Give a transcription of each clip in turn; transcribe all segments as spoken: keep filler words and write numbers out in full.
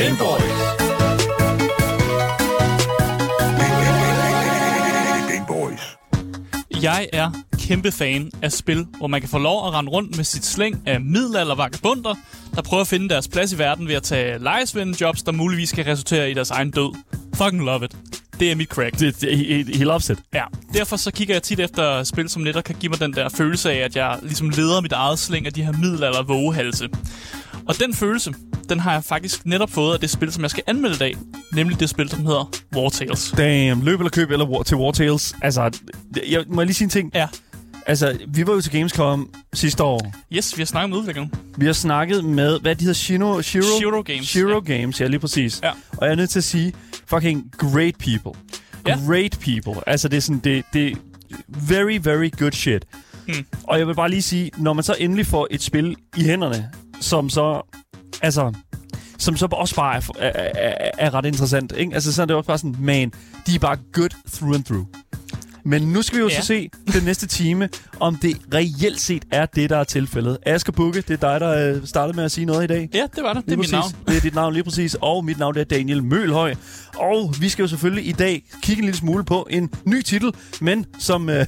Gameboys. Gameboys. Jeg er kæmpe fan af spil, hvor man kan få lov at rende rundt med sit slæng af middelaldervagabunder, der prøver at finde deres plads i verden ved at tage lejesvendejobs, der muligvis kan resultere i deres egen død. Fucking love it. Det er mit crack. Det er helt opsæt. Ja. Derfor så kigger jeg tit efter spil, som netop kan give mig den der følelse af, at jeg ligesom leder mit eget slæng af de her middelalder vågehalse. Og den følelse, den har jeg faktisk netop fået af det spil, som jeg skal anmelde i dag. Nemlig det spil, som hedder Wartales. Damn, løb eller køb eller war- til Wartales. Altså, jeg må lige sige en ting. Ja. Altså, vi var jo til Gamescom sidste år. Yes, vi har snakket med udviklingen. Vi har snakket med, hvad de hedder, Shiro... Shiro, Shiro Games. Shiro ja. Games, ja, lige præcis. Ja. Og jeg er nødt til at sige, fucking great people. Ja. Great people. Altså, det er sådan, det, det very, very good shit. Hmm. Og jeg vil bare lige sige, når man så endelig får et spil i hænderne, som så, altså, som så også bare er, er, er, er ret interessant, ikke? Altså, så er det også bare sådan, man, de er bare good through and through. Men nu skal vi jo ja. så se den næste time, om det reelt set er det, der er tilfældet. Asgar Bugge, det er dig, der startede med at sige noget i dag. Ja, det var det. Lige det er præcis. Mit navn. Det er dit navn lige præcis. Og mit navn er Daniel Møgelhøj. Og vi skal jo selvfølgelig i dag kigge en lille smule på en ny titel, men som, øh,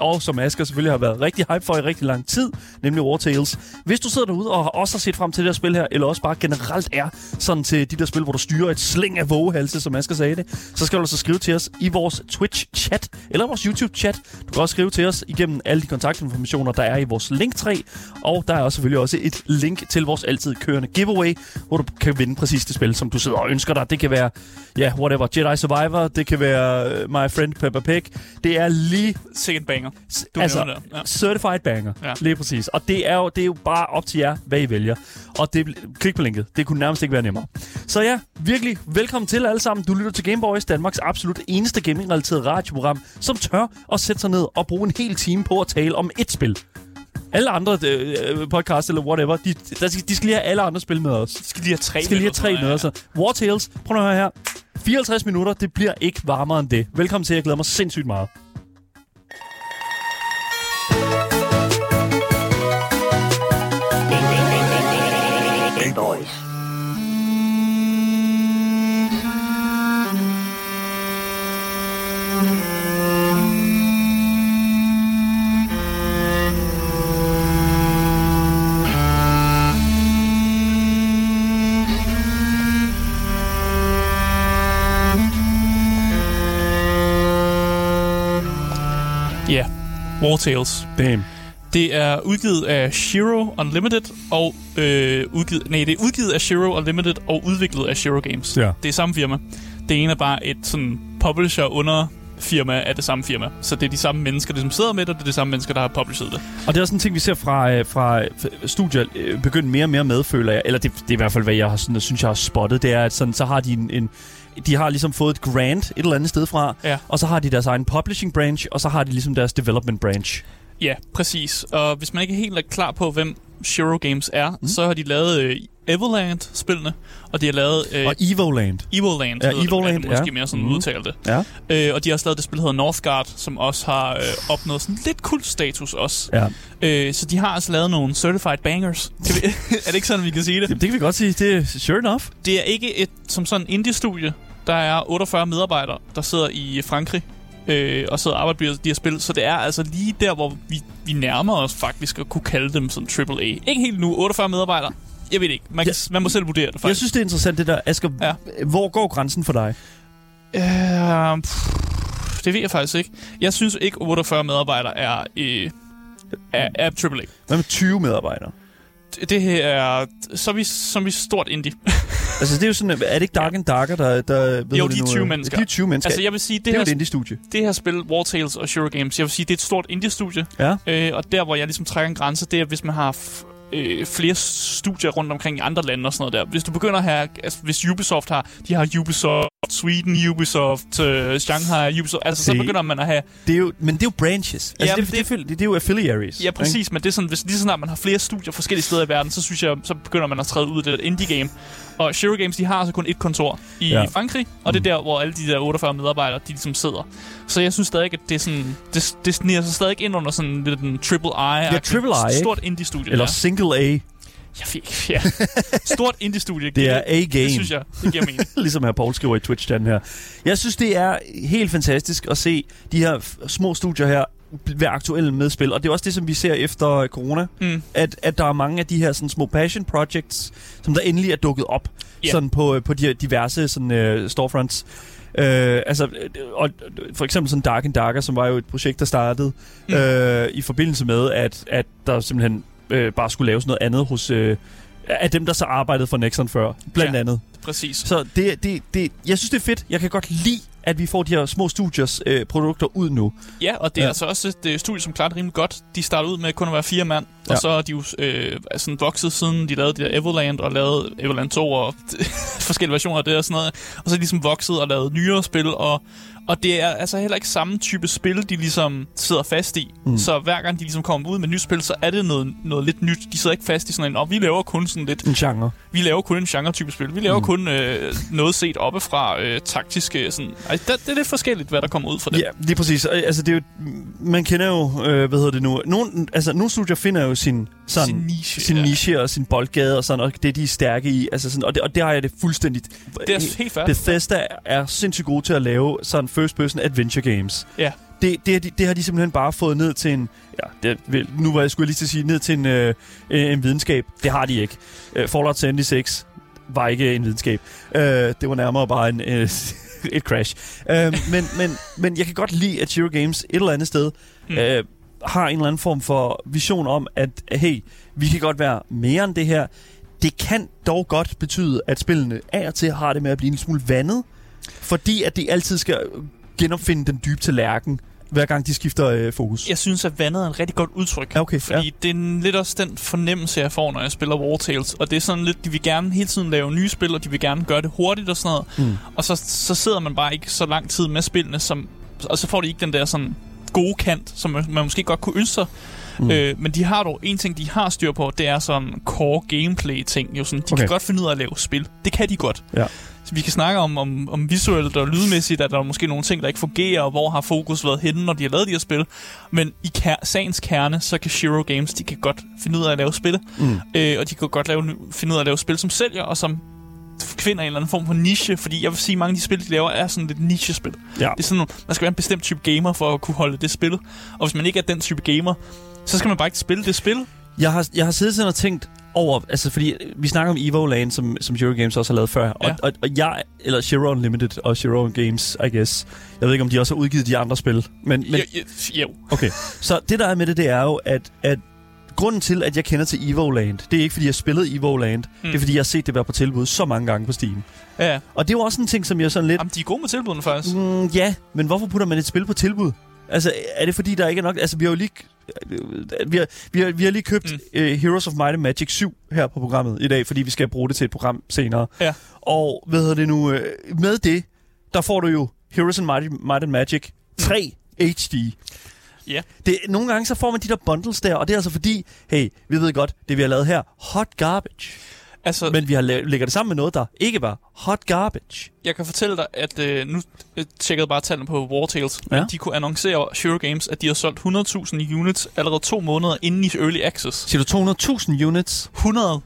og som Asgar selvfølgelig har været rigtig hype for i rigtig lang tid, nemlig Wartales. Hvis du sidder derude og også har set frem til det her spil her, eller også bare generelt er sådan til de der spil, hvor du styrer et slæng af vågehalse, som Asgar sagde det, så skal du altså skrive til os i vores Twitch-chat, eller vores YouTube-chat. Du kan også skrive til os igennem alle de kontaktinformationer, der er i vores linktræ, og der er også selvfølgelig også et link til vores altid kørende giveaway, hvor du kan vinde præcis det spil, som du sidder og ønsker dig. Det kan være, ja, whatever, Jedi Survivor, det kan være My Friend Peppa Pig, det er lige... Sikkert banger. Du altså, ja. Certified banger, ja. Lige præcis. Og det er, jo, det er jo bare op til jer, hvad I vælger. Og det, klik på linket, det kunne nærmest ikke være nemmere. Så ja, virkelig velkommen til alle sammen. Du lytter til Gameboys, Danmarks absolut eneste gaming-relateret radioprogram, som tør at sætte sig ned og bruge en hel time på at tale om et spil. Alle andre øh, podcasts eller whatever, de, de, de skal lige have alle andre spil med os. De skal lige have tre, skal lige have tre med os. Ja. Wartales, prøv at høre her. fireoghalvtreds minutter, det bliver ikke varmere end det. Velkommen til, jeg glæder mig sindssygt meget. Gameboys. Ja, yeah. Wartales. Damn. Det er udgivet af Shiro Unlimited og øh, udgivet, nej, det er udgivet af Shiro Unlimited og udviklet af Shiro Games. Yeah. Det er samme firma. Det ene er bare et sådan publisher under firma af det samme firma. Så det er de samme mennesker, der som sidder med det, og det er de samme mennesker, der har publiseret det. Og det er også en ting, vi ser fra, fra studier begyndt mere og mere med, føler jeg. Eller det, det er i hvert fald, hvad jeg har, sådan, synes, jeg har spottet. Det er, at sådan, så har de en... en de har ligesom fået et grant et eller andet sted fra, ja. Og så har de deres egen publishing branch, og så har de ligesom deres development branch. Ja, præcis. Og hvis man ikke er helt klar på, hvem Shiro Games er, mm. så har de lavet øh, Evoland-spillene, og de har lavet... Øh, og Evoland. Evoland. Ja, Evoland, det, måske ja. Mere sådan mm. udtale det. Ja. Øh, og de har også lavet det spil, der hedder Northgard, som også har øh, opnået sådan lidt kultstatus også. Ja. Øh, så de har også lavet nogle certified bangers. Vi, er det ikke sådan, vi kan sige det? Det kan vi godt sige. Det er sure enough. Det er ikke et som sådan indie-studie. Der er otteogfyrre medarbejdere, der sidder i Frankrig. Øh, og så arbejder de her spil, så det er altså lige der, hvor vi, vi nærmer os faktisk at kunne kalde dem sådan triple A. Ikke helt nu, otteogfyrre medarbejdere. Jeg ved ikke, man, kan, ja. man må selv vurdere det faktisk. Jeg synes, det er interessant det der, Asgar. Ja. Hvor går grænsen for dig? Øh, pff, det ved jeg faktisk ikke. Jeg synes ikke, otteogfyrre medarbejdere er, øh, er, er triple A. Hvad med tyve medarbejdere? Det her er... Så er vi, så er vi stort indie. Altså, det er jo sådan... Er det ikke Dark and Darker, der... der ved jo, de er tyve mennesker. De er tyve mennesker. Altså, jeg vil sige... Det, det er her, jo et indie-studie. Det her spil, Wartales og Shiro Games, jeg vil sige, det er et stort indie-studie. Ja. Øh, og der, hvor jeg ligesom trækker en grænse, det er, hvis man har f- øh, flere studier rundt omkring i andre lande og sådan noget der. Hvis du begynder at have... Altså, hvis Ubisoft har... De har Ubisoft Sweden, Ubisoft øh, Shanghai, Ubisoft... Altså, se, så begynder man at have... Det er jo, men det er jo branches. Altså, ja, det, det, det, det er jo affiliaries. Ja, præcis. Ikke? Men det er sådan... Hvis lige sådan, at man har flere studier forskellige steder i verden, så synes jeg, så begynder man at træde ud af det indie-game. Og Shiro Games, de har altså kun et kontor i ja. Frankrig, og det er der, hvor alle de der otteogfyrre medarbejdere, de ligesom sidder. Så jeg synes stadig, at det er sådan, det, det sniger sig stadig ind under sådan lidt en triple I. Ja, triple I, et stort indie-studie. Eller der. Single A. Jeg fik ja. Stort indie-studie. Det er A-game. Det synes jeg. Det giver mening. Ligesom her Paul skriver i Twitch-chatten her. Jeg synes, det er helt fantastisk at se de her små studier her være aktuelle medspil. Og det er også det, som vi ser efter corona. Mm. At, at der er mange af de her sådan, små passion projects, som der endelig er dukket op yeah. sådan på, på de her diverse sådan, uh, storefronts. Øh, altså, og for eksempel sådan Dark and Darker, som var jo et projekt, der startede mm. øh, i forbindelse med, at, at der simpelthen øh, bare skulle laves noget andet hos øh, af dem, der så arbejdede for Nexon før, blandt ja, andet. Præcis. Så det, det, det, jeg synes, det er fedt. Jeg kan godt lide, at vi får de her små studiers øh, produkter ud nu. Ja, og det er ja. altså også et studie, som klarede rimelig godt. De startede ud med kun at være fire mand, ja. og så er de jo øh, sådan vokset siden, de lavede det der Evoland, og lavede Evoland to og forskellige versioner af det og sådan noget. Og så er de ligesom vokset og lavet nyere spil, og, og det er altså heller ikke samme type spil, de ligesom sidder fast i. Mm. Så hver gang de ligesom kommer ud med et nyt spil, så er det noget, noget lidt nyt. De sidder ikke fast i sådan en, og vi laver kun sådan lidt... En genre. Vi laver kun en genre-type spil. Vi laver mm. kun øh, noget set oppefra øh, taktiske sådan... Altså, det er lidt forskelligt, hvad der kommer ud fra det. Ja, lige præcis. Altså, det er jo, man kender jo, øh, hvad hedder det nu, nogle, altså, nogle studier finder jo sin, sådan, sin niche, sin ja. niche og sin boldgade og sådan, og det de er stærke i. Altså, sådan, og, det, og det har jeg det fuldstændigt. Det er helt færdigt. Bethesda er sindssygt gode til at lave sådan first-person adventure games. Ja. Det, det, det, det har de simpelthen bare fået ned til en... Ja, det, nu var jeg skulle lige til at sige, ned til en, øh, en videnskab. Det har de ikke. Uh, Fallout seventy-six var ikke en videnskab. Uh, det var nærmere bare en... Øh, et crash. Uh, men, men, men jeg kan godt lide, at Shiro Games et eller andet sted mm. uh, har en eller anden form for vision om, at hey, vi kan godt være mere end det her. Det kan dog godt betyde, at spillene af og til har det med at blive en smule vandet, fordi at de altid skal genopfinde den dybe tallerken, hver gang de skifter øh, fokus. Jeg synes, at vandet er en rigtig godt udtryk. Okay, fordi ja. det er lidt også den fornemmelse, jeg får, når jeg spiller Wartales. Og det er sådan lidt, de vil gerne hele tiden lave nye spil, og de vil gerne gøre det hurtigt og sådan noget. Mm. Og så, så sidder man bare ikke så lang tid med spillene, som, og så får de ikke den der sådan gode kant, som man, man måske godt kunne ønske sig. Mm. Øh, men de har dog en ting, de har styr på, det er sådan core gameplay-ting. Jo, sådan, de okay. kan godt finde ud af at lave spil. Det kan de godt. Ja. Vi kan snakke om, om, om visuelt og lydmæssigt, at der er måske nogle ting, der ikke fungerer, og hvor har fokus været henne, når de har lavet de her spil. Men i ker- sagens kerne, så kan Shiro Games, de kan godt finde ud af at lave spil. Mm. Øh, og de kan godt lave, finde ud af at lave spil, som sælger, og som finder en eller anden form for niche. Fordi jeg vil sige, at mange af de spil, de laver, er sådan lidt niche-spil. Ja. Det er sådan, man skal være en bestemt type gamer for at kunne holde det spil. Og hvis man ikke er den type gamer, så skal man bare ikke spille det spil. Jeg har, jeg har siddet sådan og tænkt... over, altså fordi vi snakker om Evoland, som, som Shiro Games også har lavet før, og, ja. og, og jeg, eller Shiro Unlimited og Shiro Games, I guess. Jeg ved ikke, om de også har udgivet de andre spil, men... men jo, jo. Okay, så det der er med det, det er jo, at, at grunden til, at jeg kender til Evoland, det er ikke, fordi jeg har spillet Evoland, mm. det er, fordi jeg har set det være på tilbud så mange gange på Steam. Ja. Og det er jo også en ting, som jeg sådan lidt... Jamen, de er gode med tilbudene, faktisk. Mm, ja, men hvorfor putter man et spil på tilbud? Altså, er det fordi, der ikke er nok... Altså, vi har jo lige... Vi har, vi har, vi har lige købt mm. uh, Heroes of Might and Magic syv her på programmet i dag, fordi vi skal bruge det til et program senere. Ja. Og hvad hedder det nu? Uh, med det, der får du jo Heroes of Might, Might and Magic tre mm. H D. Yeah. Det, nogle gange så får man de der bundles der, og det er altså fordi, hey, vi ved godt, det vi har lavet her, hot garbage. Altså, men vi har la- lægger det sammen med noget, der ikke var hot garbage. Jeg kan fortælle dig, at øh, nu tjekkede bare tallene på Wartales. Ja. De kunne annoncere Shiro Games, at de har solgt hundrede tusind units allerede to måneder inden i Early Access. Siger du to hundrede tusind units? hundrede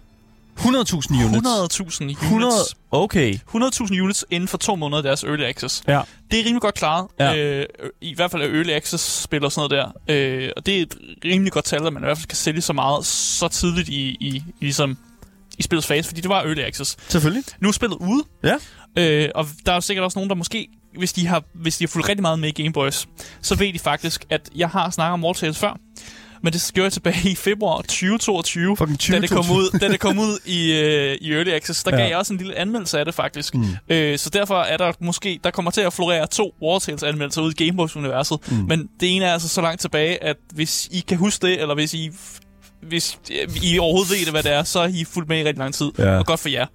hundrede tusind units? hundrede tusind units. hundrede Okay. hundrede tusind units inden for to måneder af deres Early Access. Ja. Det er rimelig godt klaret. Ja. Øh, I hvert fald er Early Access-spil og sådan noget der. Øh, og det er et rimelig godt tal, at man i hvert fald kan sælge så meget så tidligt i, i, i ligesom... i spillets fase, fordi det var early access. Selvfølgelig. Nu er spillet ude, ja. øh, og der er jo sikkert også nogen, der måske, hvis de har, hvis de har fulgt rigtig meget med i Gameboys, så ved de faktisk, at jeg har snakket om Wartales før, men det gjorde jeg tilbage i februar tyve toogtyve, da det kom ud, da det kom ud i, øh, i early access. Der ja. gav jeg også en lille anmeldelse af det faktisk. Mm. Øh, så derfor er der måske, der kommer til at florere to Wartales-anmeldelser ude i Gameboys-universet, mm. men det ene er altså så langt tilbage, at hvis I kan huske det, eller hvis I... Hvis I overhovedet ved det, hvad det er, så er I fuldt med i rigtig lang tid. Ja. Og godt for jer.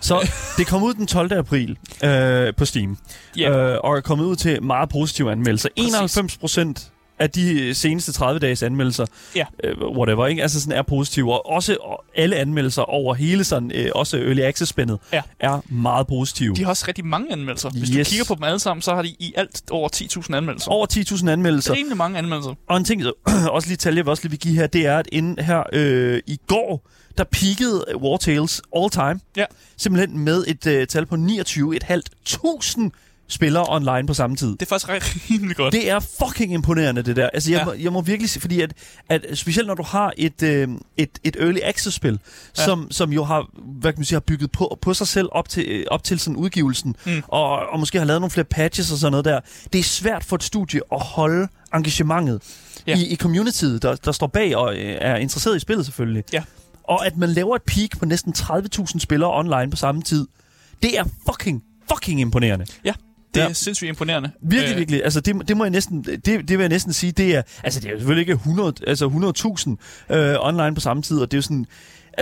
Så det kom ud den tolvte april øh, på Steam. Yeah. Øh, og er kommet ud til meget positive anmeldelser. Præcis. enoghalvfems procent at de seneste tredive dages anmeldelser, ja. øh, whatever, ikke? Altså sådan er positive. Og også og alle anmeldelser over hele sådan, øh, også Early Access-spændet, ja. er meget positive. De har også rigtig mange anmeldelser. Hvis yes. du kigger på dem alle sammen, så har de i alt over ti tusind anmeldelser. Over ti tusind anmeldelser. Det er egentlig mange anmeldelser. Og en ting, også lige tal, jeg vil også lige vil give her, det er, at inden her øh, i går, der peakede Wartales all time. Ja. Simpelthen med et øh, tal på niogtyve tusind fem hundrede spiller online på samme tid. Det er faktisk rimelig godt. Det er fucking imponerende, det der. Altså, jeg, ja. må, jeg må virkelig sige, fordi at, at specielt når du har et, øh, et, et early access-spil, ja. som, som jo har, hvad kan man sige, har bygget på, på sig selv op til, op til sådan udgivelsen, mm. og, og måske har lavet nogle flere patches og sådan noget der. Det er svært for et studie at holde engagementet ja. i, i communityet, der, der står bag og øh, er interesseret i spillet selvfølgelig. Ja. Og at man laver et peak på næsten tredive tusind spillere online på samme tid, det er fucking, fucking imponerende. Ja. Det er ja. sindssygt imponerende. Virkelig, øh. virkelig. Altså det, det må jeg næsten, det, det vil jeg næsten sige, det er, altså det er selvfølgelig ikke hundrede, altså hundrede tusind øh, online på samme tid, og det er jo sådan.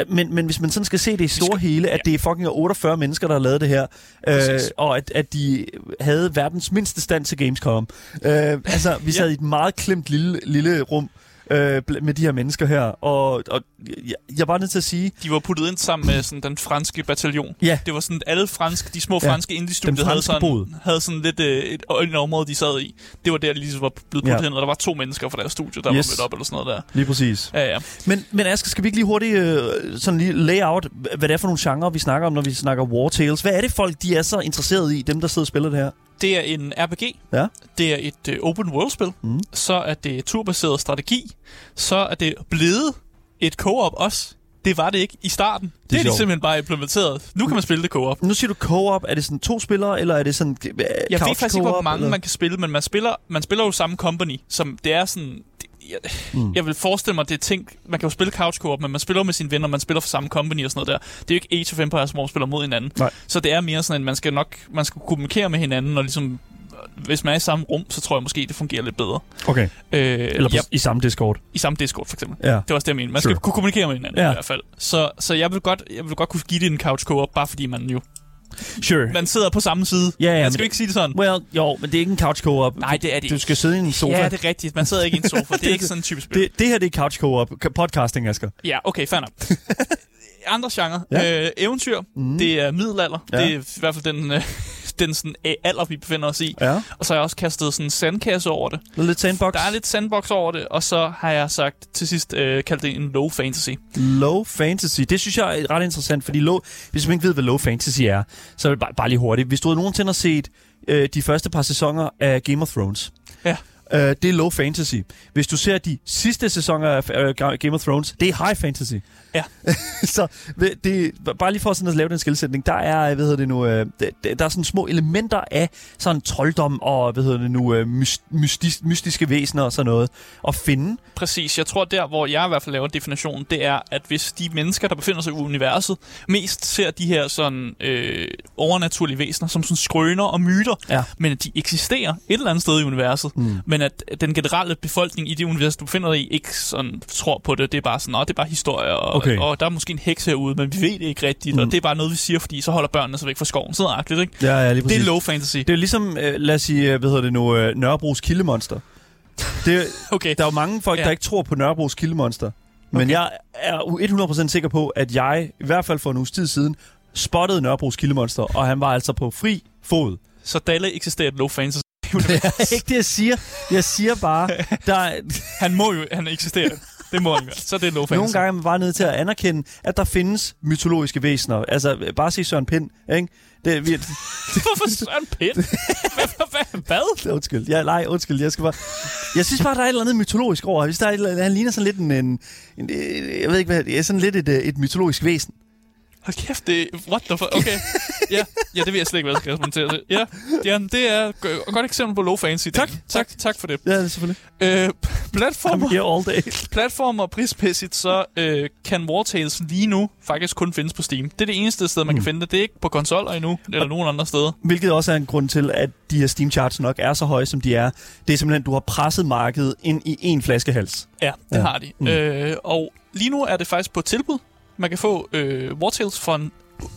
Men, men hvis man sådan skal se det i store skal, hele, at ja. det er fucking otteogfyrre mennesker, der har lavet det her, øh, og at, at de havde verdens mindste stand til Gamescom. Øh, altså vi sad ja. i et meget klemt lille, lille rum øh, med de her mennesker her, og, og jeg, jeg er bare nødt til at sige... De var puttet ind sammen med sådan, den franske bataljon. Ja. Det var sådan, alle franske, de små franske ja. indie-studier havde sådan, havde sådan lidt øh, et, et område, de sad i. Det var der, de ligesom var blevet puttet ja. hen, og der var to mennesker fra deres studie, der yes. var mødt op eller sådan noget der. Lige præcis. Ja, ja. Men, men Asger, skal vi ikke lige hurtigt øh, sådan lige layout, hvad det er for nogle genrer, vi snakker om, når vi snakker Wartales? Hvad er det folk, de er så interesserede i, dem der sidder og spiller det her? Det er en R P G, ja. det er et øh, open world-spil, mm. så er det turbaseret strategi, så er det blevet et co-op også. Det var det ikke i starten. Det, det er de simpelthen bare implementeret. Nu kan man spille det co-op. Nu siger du co-op. Er det sådan to spillere, eller er det sådan øh, couch co-op? Jeg ved faktisk ikke, hvor mange eller? man kan spille, men man spiller, man spiller jo samme company, som det er sådan... Jeg, mm. jeg vil forestille mig, det er ting... Man kan jo spille couch co-op, men man spiller med sine venner, man spiller for samme company og sådan noget der. Det er jo ikke Age of Empires, hvor man spiller mod hinanden. Nej. Så det er mere sådan, at man skal nok man skal kommunikere med hinanden, og ligesom... Hvis man er i samme rum, så tror jeg måske, det fungerer lidt bedre. Okay. Øh, Eller på, jeg, i samme Discord. I samme Discord, for eksempel. Ja. Det var også det, jeg mener. Man sure. skal kunne kommunikere med hinanden ja. i hvert fald. Så, så jeg, vil godt, jeg vil godt kunne give det en couch co-op, bare fordi man jo... Sure. Man sidder på samme side. Ja, ja, man skal jo ikke sige det sådan. Well, jo, men det er ikke en couch co-op. Nej, det er det ikke. Du skal sidde i en sofa. Ja, det er rigtigt. Man sidder ikke i en sofa. Det er ikke sådan en type spil. Det, det her, det er couch co-op. Podcasting, Asger. Ja, okay, fair nok. Andre genre. Ja. Øh, eventyr. Mm. Det er middelalder. Ja. Det er i hvert fald den... Øh, den sådan alder, vi befinder os i. Ja. Og så har jeg også kastet sådan en sandkasse over det. Lidt sandbox. Der er lidt sandbox over det, og så har jeg sagt til sidst, øh, kaldt det en low fantasy. Low fantasy. Det synes jeg er ret interessant, fordi low, hvis man ikke ved, hvad low fantasy er, så er det bare, bare lige hurtigt. Hvis du nogensinde har set øh, de første par sæsoner af Game of Thrones, ja. øh, det er low fantasy. Hvis du ser de sidste sæsoner af øh, Game of Thrones, det er high fantasy. Ja. Så det, bare lige for sådan at lave den skilsætning, der er, hvad hedder det nu, øh, der, der er sådan små elementer af sådan trolddom og, hvad hedder det nu, øh, mystis, mystiske væsener og sådan noget at finde. Præcis. Jeg tror, der, hvor jeg i hvert fald laver definitionen, det er, at hvis de mennesker, der befinder sig i universet, mest ser de her sådan øh, overnaturlige væsener som sådan skrøner og myter, ja. men at de eksisterer et eller andet sted i universet, mm. men at den generelle befolkning i det univers, du befinder dig i, ikke sådan tror på det. Det er bare sådan, det er bare historier og okay. Og der er måske en heks herude, men vi ved det ikke rigtigt, mm. og det er bare noget, vi siger, fordi så holder børnene sig væk fra skoven. Sådan agtigt, ikke? Ja, ja, lige præcis. Det er low fantasy. Det er ligesom, lad os sige, hvad hedder det nu, Nørrebros kildemonster. Det, okay. Der er jo mange folk, ja. der ikke tror på Nørrebros kildemonster, men okay. jeg er hundrede procent sikker på, at jeg, i hvert fald for en uges tid siden, spottede Nørrebros kildemonster, og han var altså på fri fod. Så Dalle eksisterer et low fantasy. Det er ikke det, jeg siger. Jeg siger bare, der... han må jo, han eksisterer. Det må han gøre. Så det er low fantasy. Nogle gange er man bare nødt til at anerkende, at der findes mytologiske væsener. Altså, bare se Søren Pind, ikke? Det, vi... Hvorfor Søren Pind? Hvad? Undskyld. Ja, nej, undskyld. Jeg, skal bare... jeg synes bare, der er et eller andet mytologisk over. Der andet... Han ligner sådan lidt en... en, en jeg ved ikke hvad... Ja, sådan lidt et, et mytologisk væsen. Hold kæft, det er... What the fuck? Okay. Ja, ja, det vil jeg slet ikke, hvad jeg skal respektere til. Ja, jamen, det er et godt eksempel på low fantasy. Tak, tak, tak, tak for det. Ja, det er selvfølgelig. Øh, platformer, all day. platformer prismæssigt, så øh, kan Wartales lige nu faktisk kun findes på Steam. Det er det eneste sted, man mm. kan finde det. Det er ikke på konsoller endnu, eller og, nogen andre steder. Hvilket også er en grund til, at de her Steam-charts nok er så høje, som de er. Det er simpelthen, du har presset markedet ind i én flaskehals. Ja, det ja. har de. Mm. Øh, og lige nu er det faktisk på tilbud. Man kan få øh, Wartales for en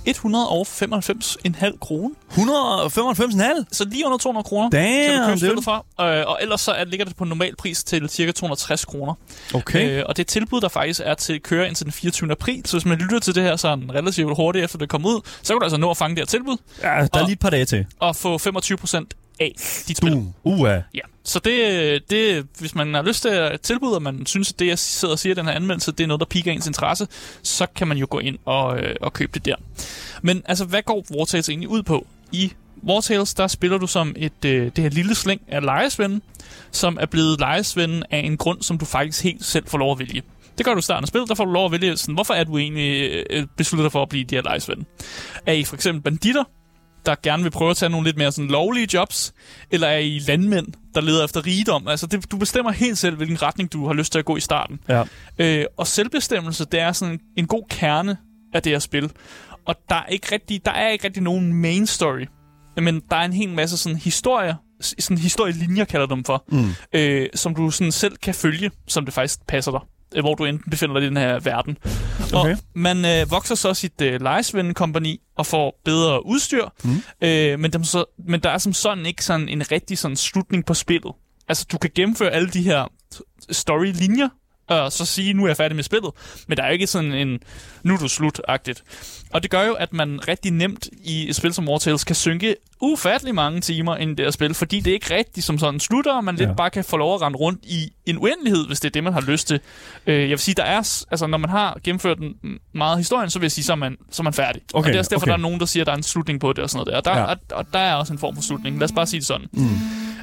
et hundrede og femoghalvfems komma fem kroner. et hundrede og femoghalvfems komma fem? Så lige under to hundrede kroner. Damn, så du køber for. Øh, og ellers så ligger det på normal pris til ca. to hundrede og tres kroner. Okay. Øh, og det tilbud, der faktisk er til at køre indtil den fireogtyvende april. Så hvis man lytter til det her sådan relativt hurtigt, efter det kommer ud, så kan du altså nå at fange det her tilbud. Ja, der og, er lige et par dage til. Og få femogtyve procent af dit spil. Uha. Ja. Så det, det, hvis man har lyst til at tilbyde, og man synes, at det, jeg sidder og siger, den her anmeldelse, det er noget, der piker ens interesse, så kan man jo gå ind og, øh, og købe det der. Men altså, hvad går Wartales egentlig ud på? I Wartales, der spiller du som et, øh, det her lille slæng af lejesvende, som er blevet lejesvende af en grund, som du faktisk helt selv får lov at vælge. Det gør du i starten af spillet, der får du lov at vælge, sådan, hvorfor er du egentlig besluttet dig for at blive de her lejesvende? Er I for eksempel banditter, der gerne vil prøve at tage nogle lidt mere sådan lovlige jobs, eller er I landmænd, der leder efter rigdom? Altså, det, du bestemmer helt selv, hvilken retning du har lyst til at gå i starten. Ja. Øh, og selvbestemmelse, det er sådan en god kerne af det her spil. Og der er ikke rigtig, der er ikke rigtig nogen main story, men der er en hel masse sådan historier, sådan historielinjer kalder dem for, mm. øh, som du sådan selv kan følge, som det faktisk passer dig, hvor du enten befinder dig i den her verden. Okay. Og man øh, vokser så sit øh, lejesvendekompagni og får bedre udstyr, mm. øh, men, dem så, men der er som sådan ikke sådan en rigtig sådan slutning på spillet. Altså, du kan gennemføre alle de her storylinjer, og så sige, nu er jeg færdig med spillet, men der er jo ikke sådan en, nu er du slut-agtigt. Og det gør jo, at man rigtig nemt i et spil som Wartales kan synke ufattelig mange timer ind i det her spil, fordi det er ikke rigtig som sådan slutter, og man ja. lidt bare kan få lov at rende rundt i en uendelighed, hvis det er det, man har lyst til. Jeg vil sige, der er, altså når man har gennemført meget historien, så vil jeg sige, så er man, så er man færdig. Okay, og det er også derfor, okay. der er nogen, der siger, at der er en slutning på det og sådan noget der. Og der, ja. og, og der er også en form for slutning. Lad os bare sige det sådan. Mm.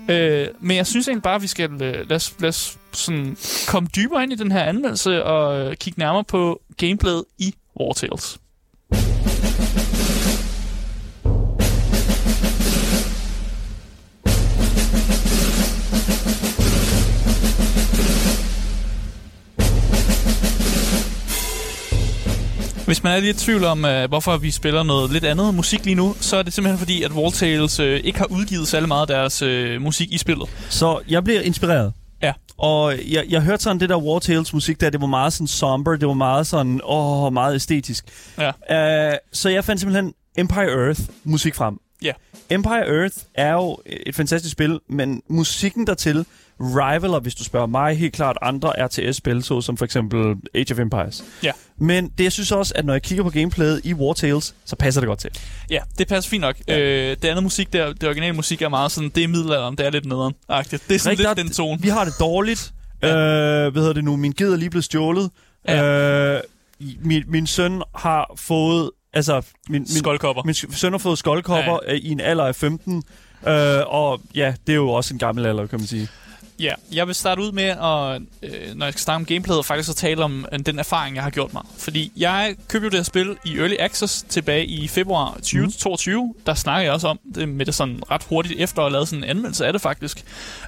Øh, men jeg synes egentlig bare, at vi skal lad os, lad os sådan komme dybere ind i den her anmeldelse og øh, kigge nærmere på gameplayet i Wartales. Hvis man er lidt i tvivl om, øh, hvorfor vi spiller noget lidt andet musik lige nu, så er det simpelthen fordi, at Wartales øh, ikke har udgivet særlig meget af deres øh, musik i spillet. Så jeg bliver inspireret. Ja. Og jeg, jeg hørte sådan det der Wartales musik der, det var meget sådan somber, det var meget sådan, åh, meget æstetisk. Ja. Uh, så jeg fandt simpelthen Empire Earth musik frem. Ja. Empire Earth er jo et fantastisk spil, men musikken dertil rivaler, hvis du spørger mig, helt klart andre R T S-spil, så som for eksempel Age of Empires. Ja. Men det, jeg synes også, at når jeg kigger på gameplayet i Wartales, så passer det godt til. Ja, det passer fint nok. Ja. Øh, det andet musik, der, det originale musik, er meget sådan, det er middelalderen, det er lidt nederen-agtigt. Det er sådan Rigtig, lidt den tone. Vi har det dårligt. Ja. Øh, hvad hedder det nu? Min ged er lige blevet stjålet. Ja. Øh, min, min søn har fået... Altså, min, min, skoldkopper. Min søn har fået skoldkopper ja. i en alder af femten. Øh, og ja, det er jo også en gammel alder, kan man sige. Ja, yeah. jeg vil starte ud med, at, øh, når jeg skal starte om gameplayet, faktisk at tale om øh, den erfaring, jeg har gjort mig. Fordi jeg købte jo det her spil i Early Access tilbage i februar tyve toogtyve. Mm. Der snakkede jeg også om det med det sådan ret hurtigt efter, og lavede sådan en anmeldelse af det faktisk.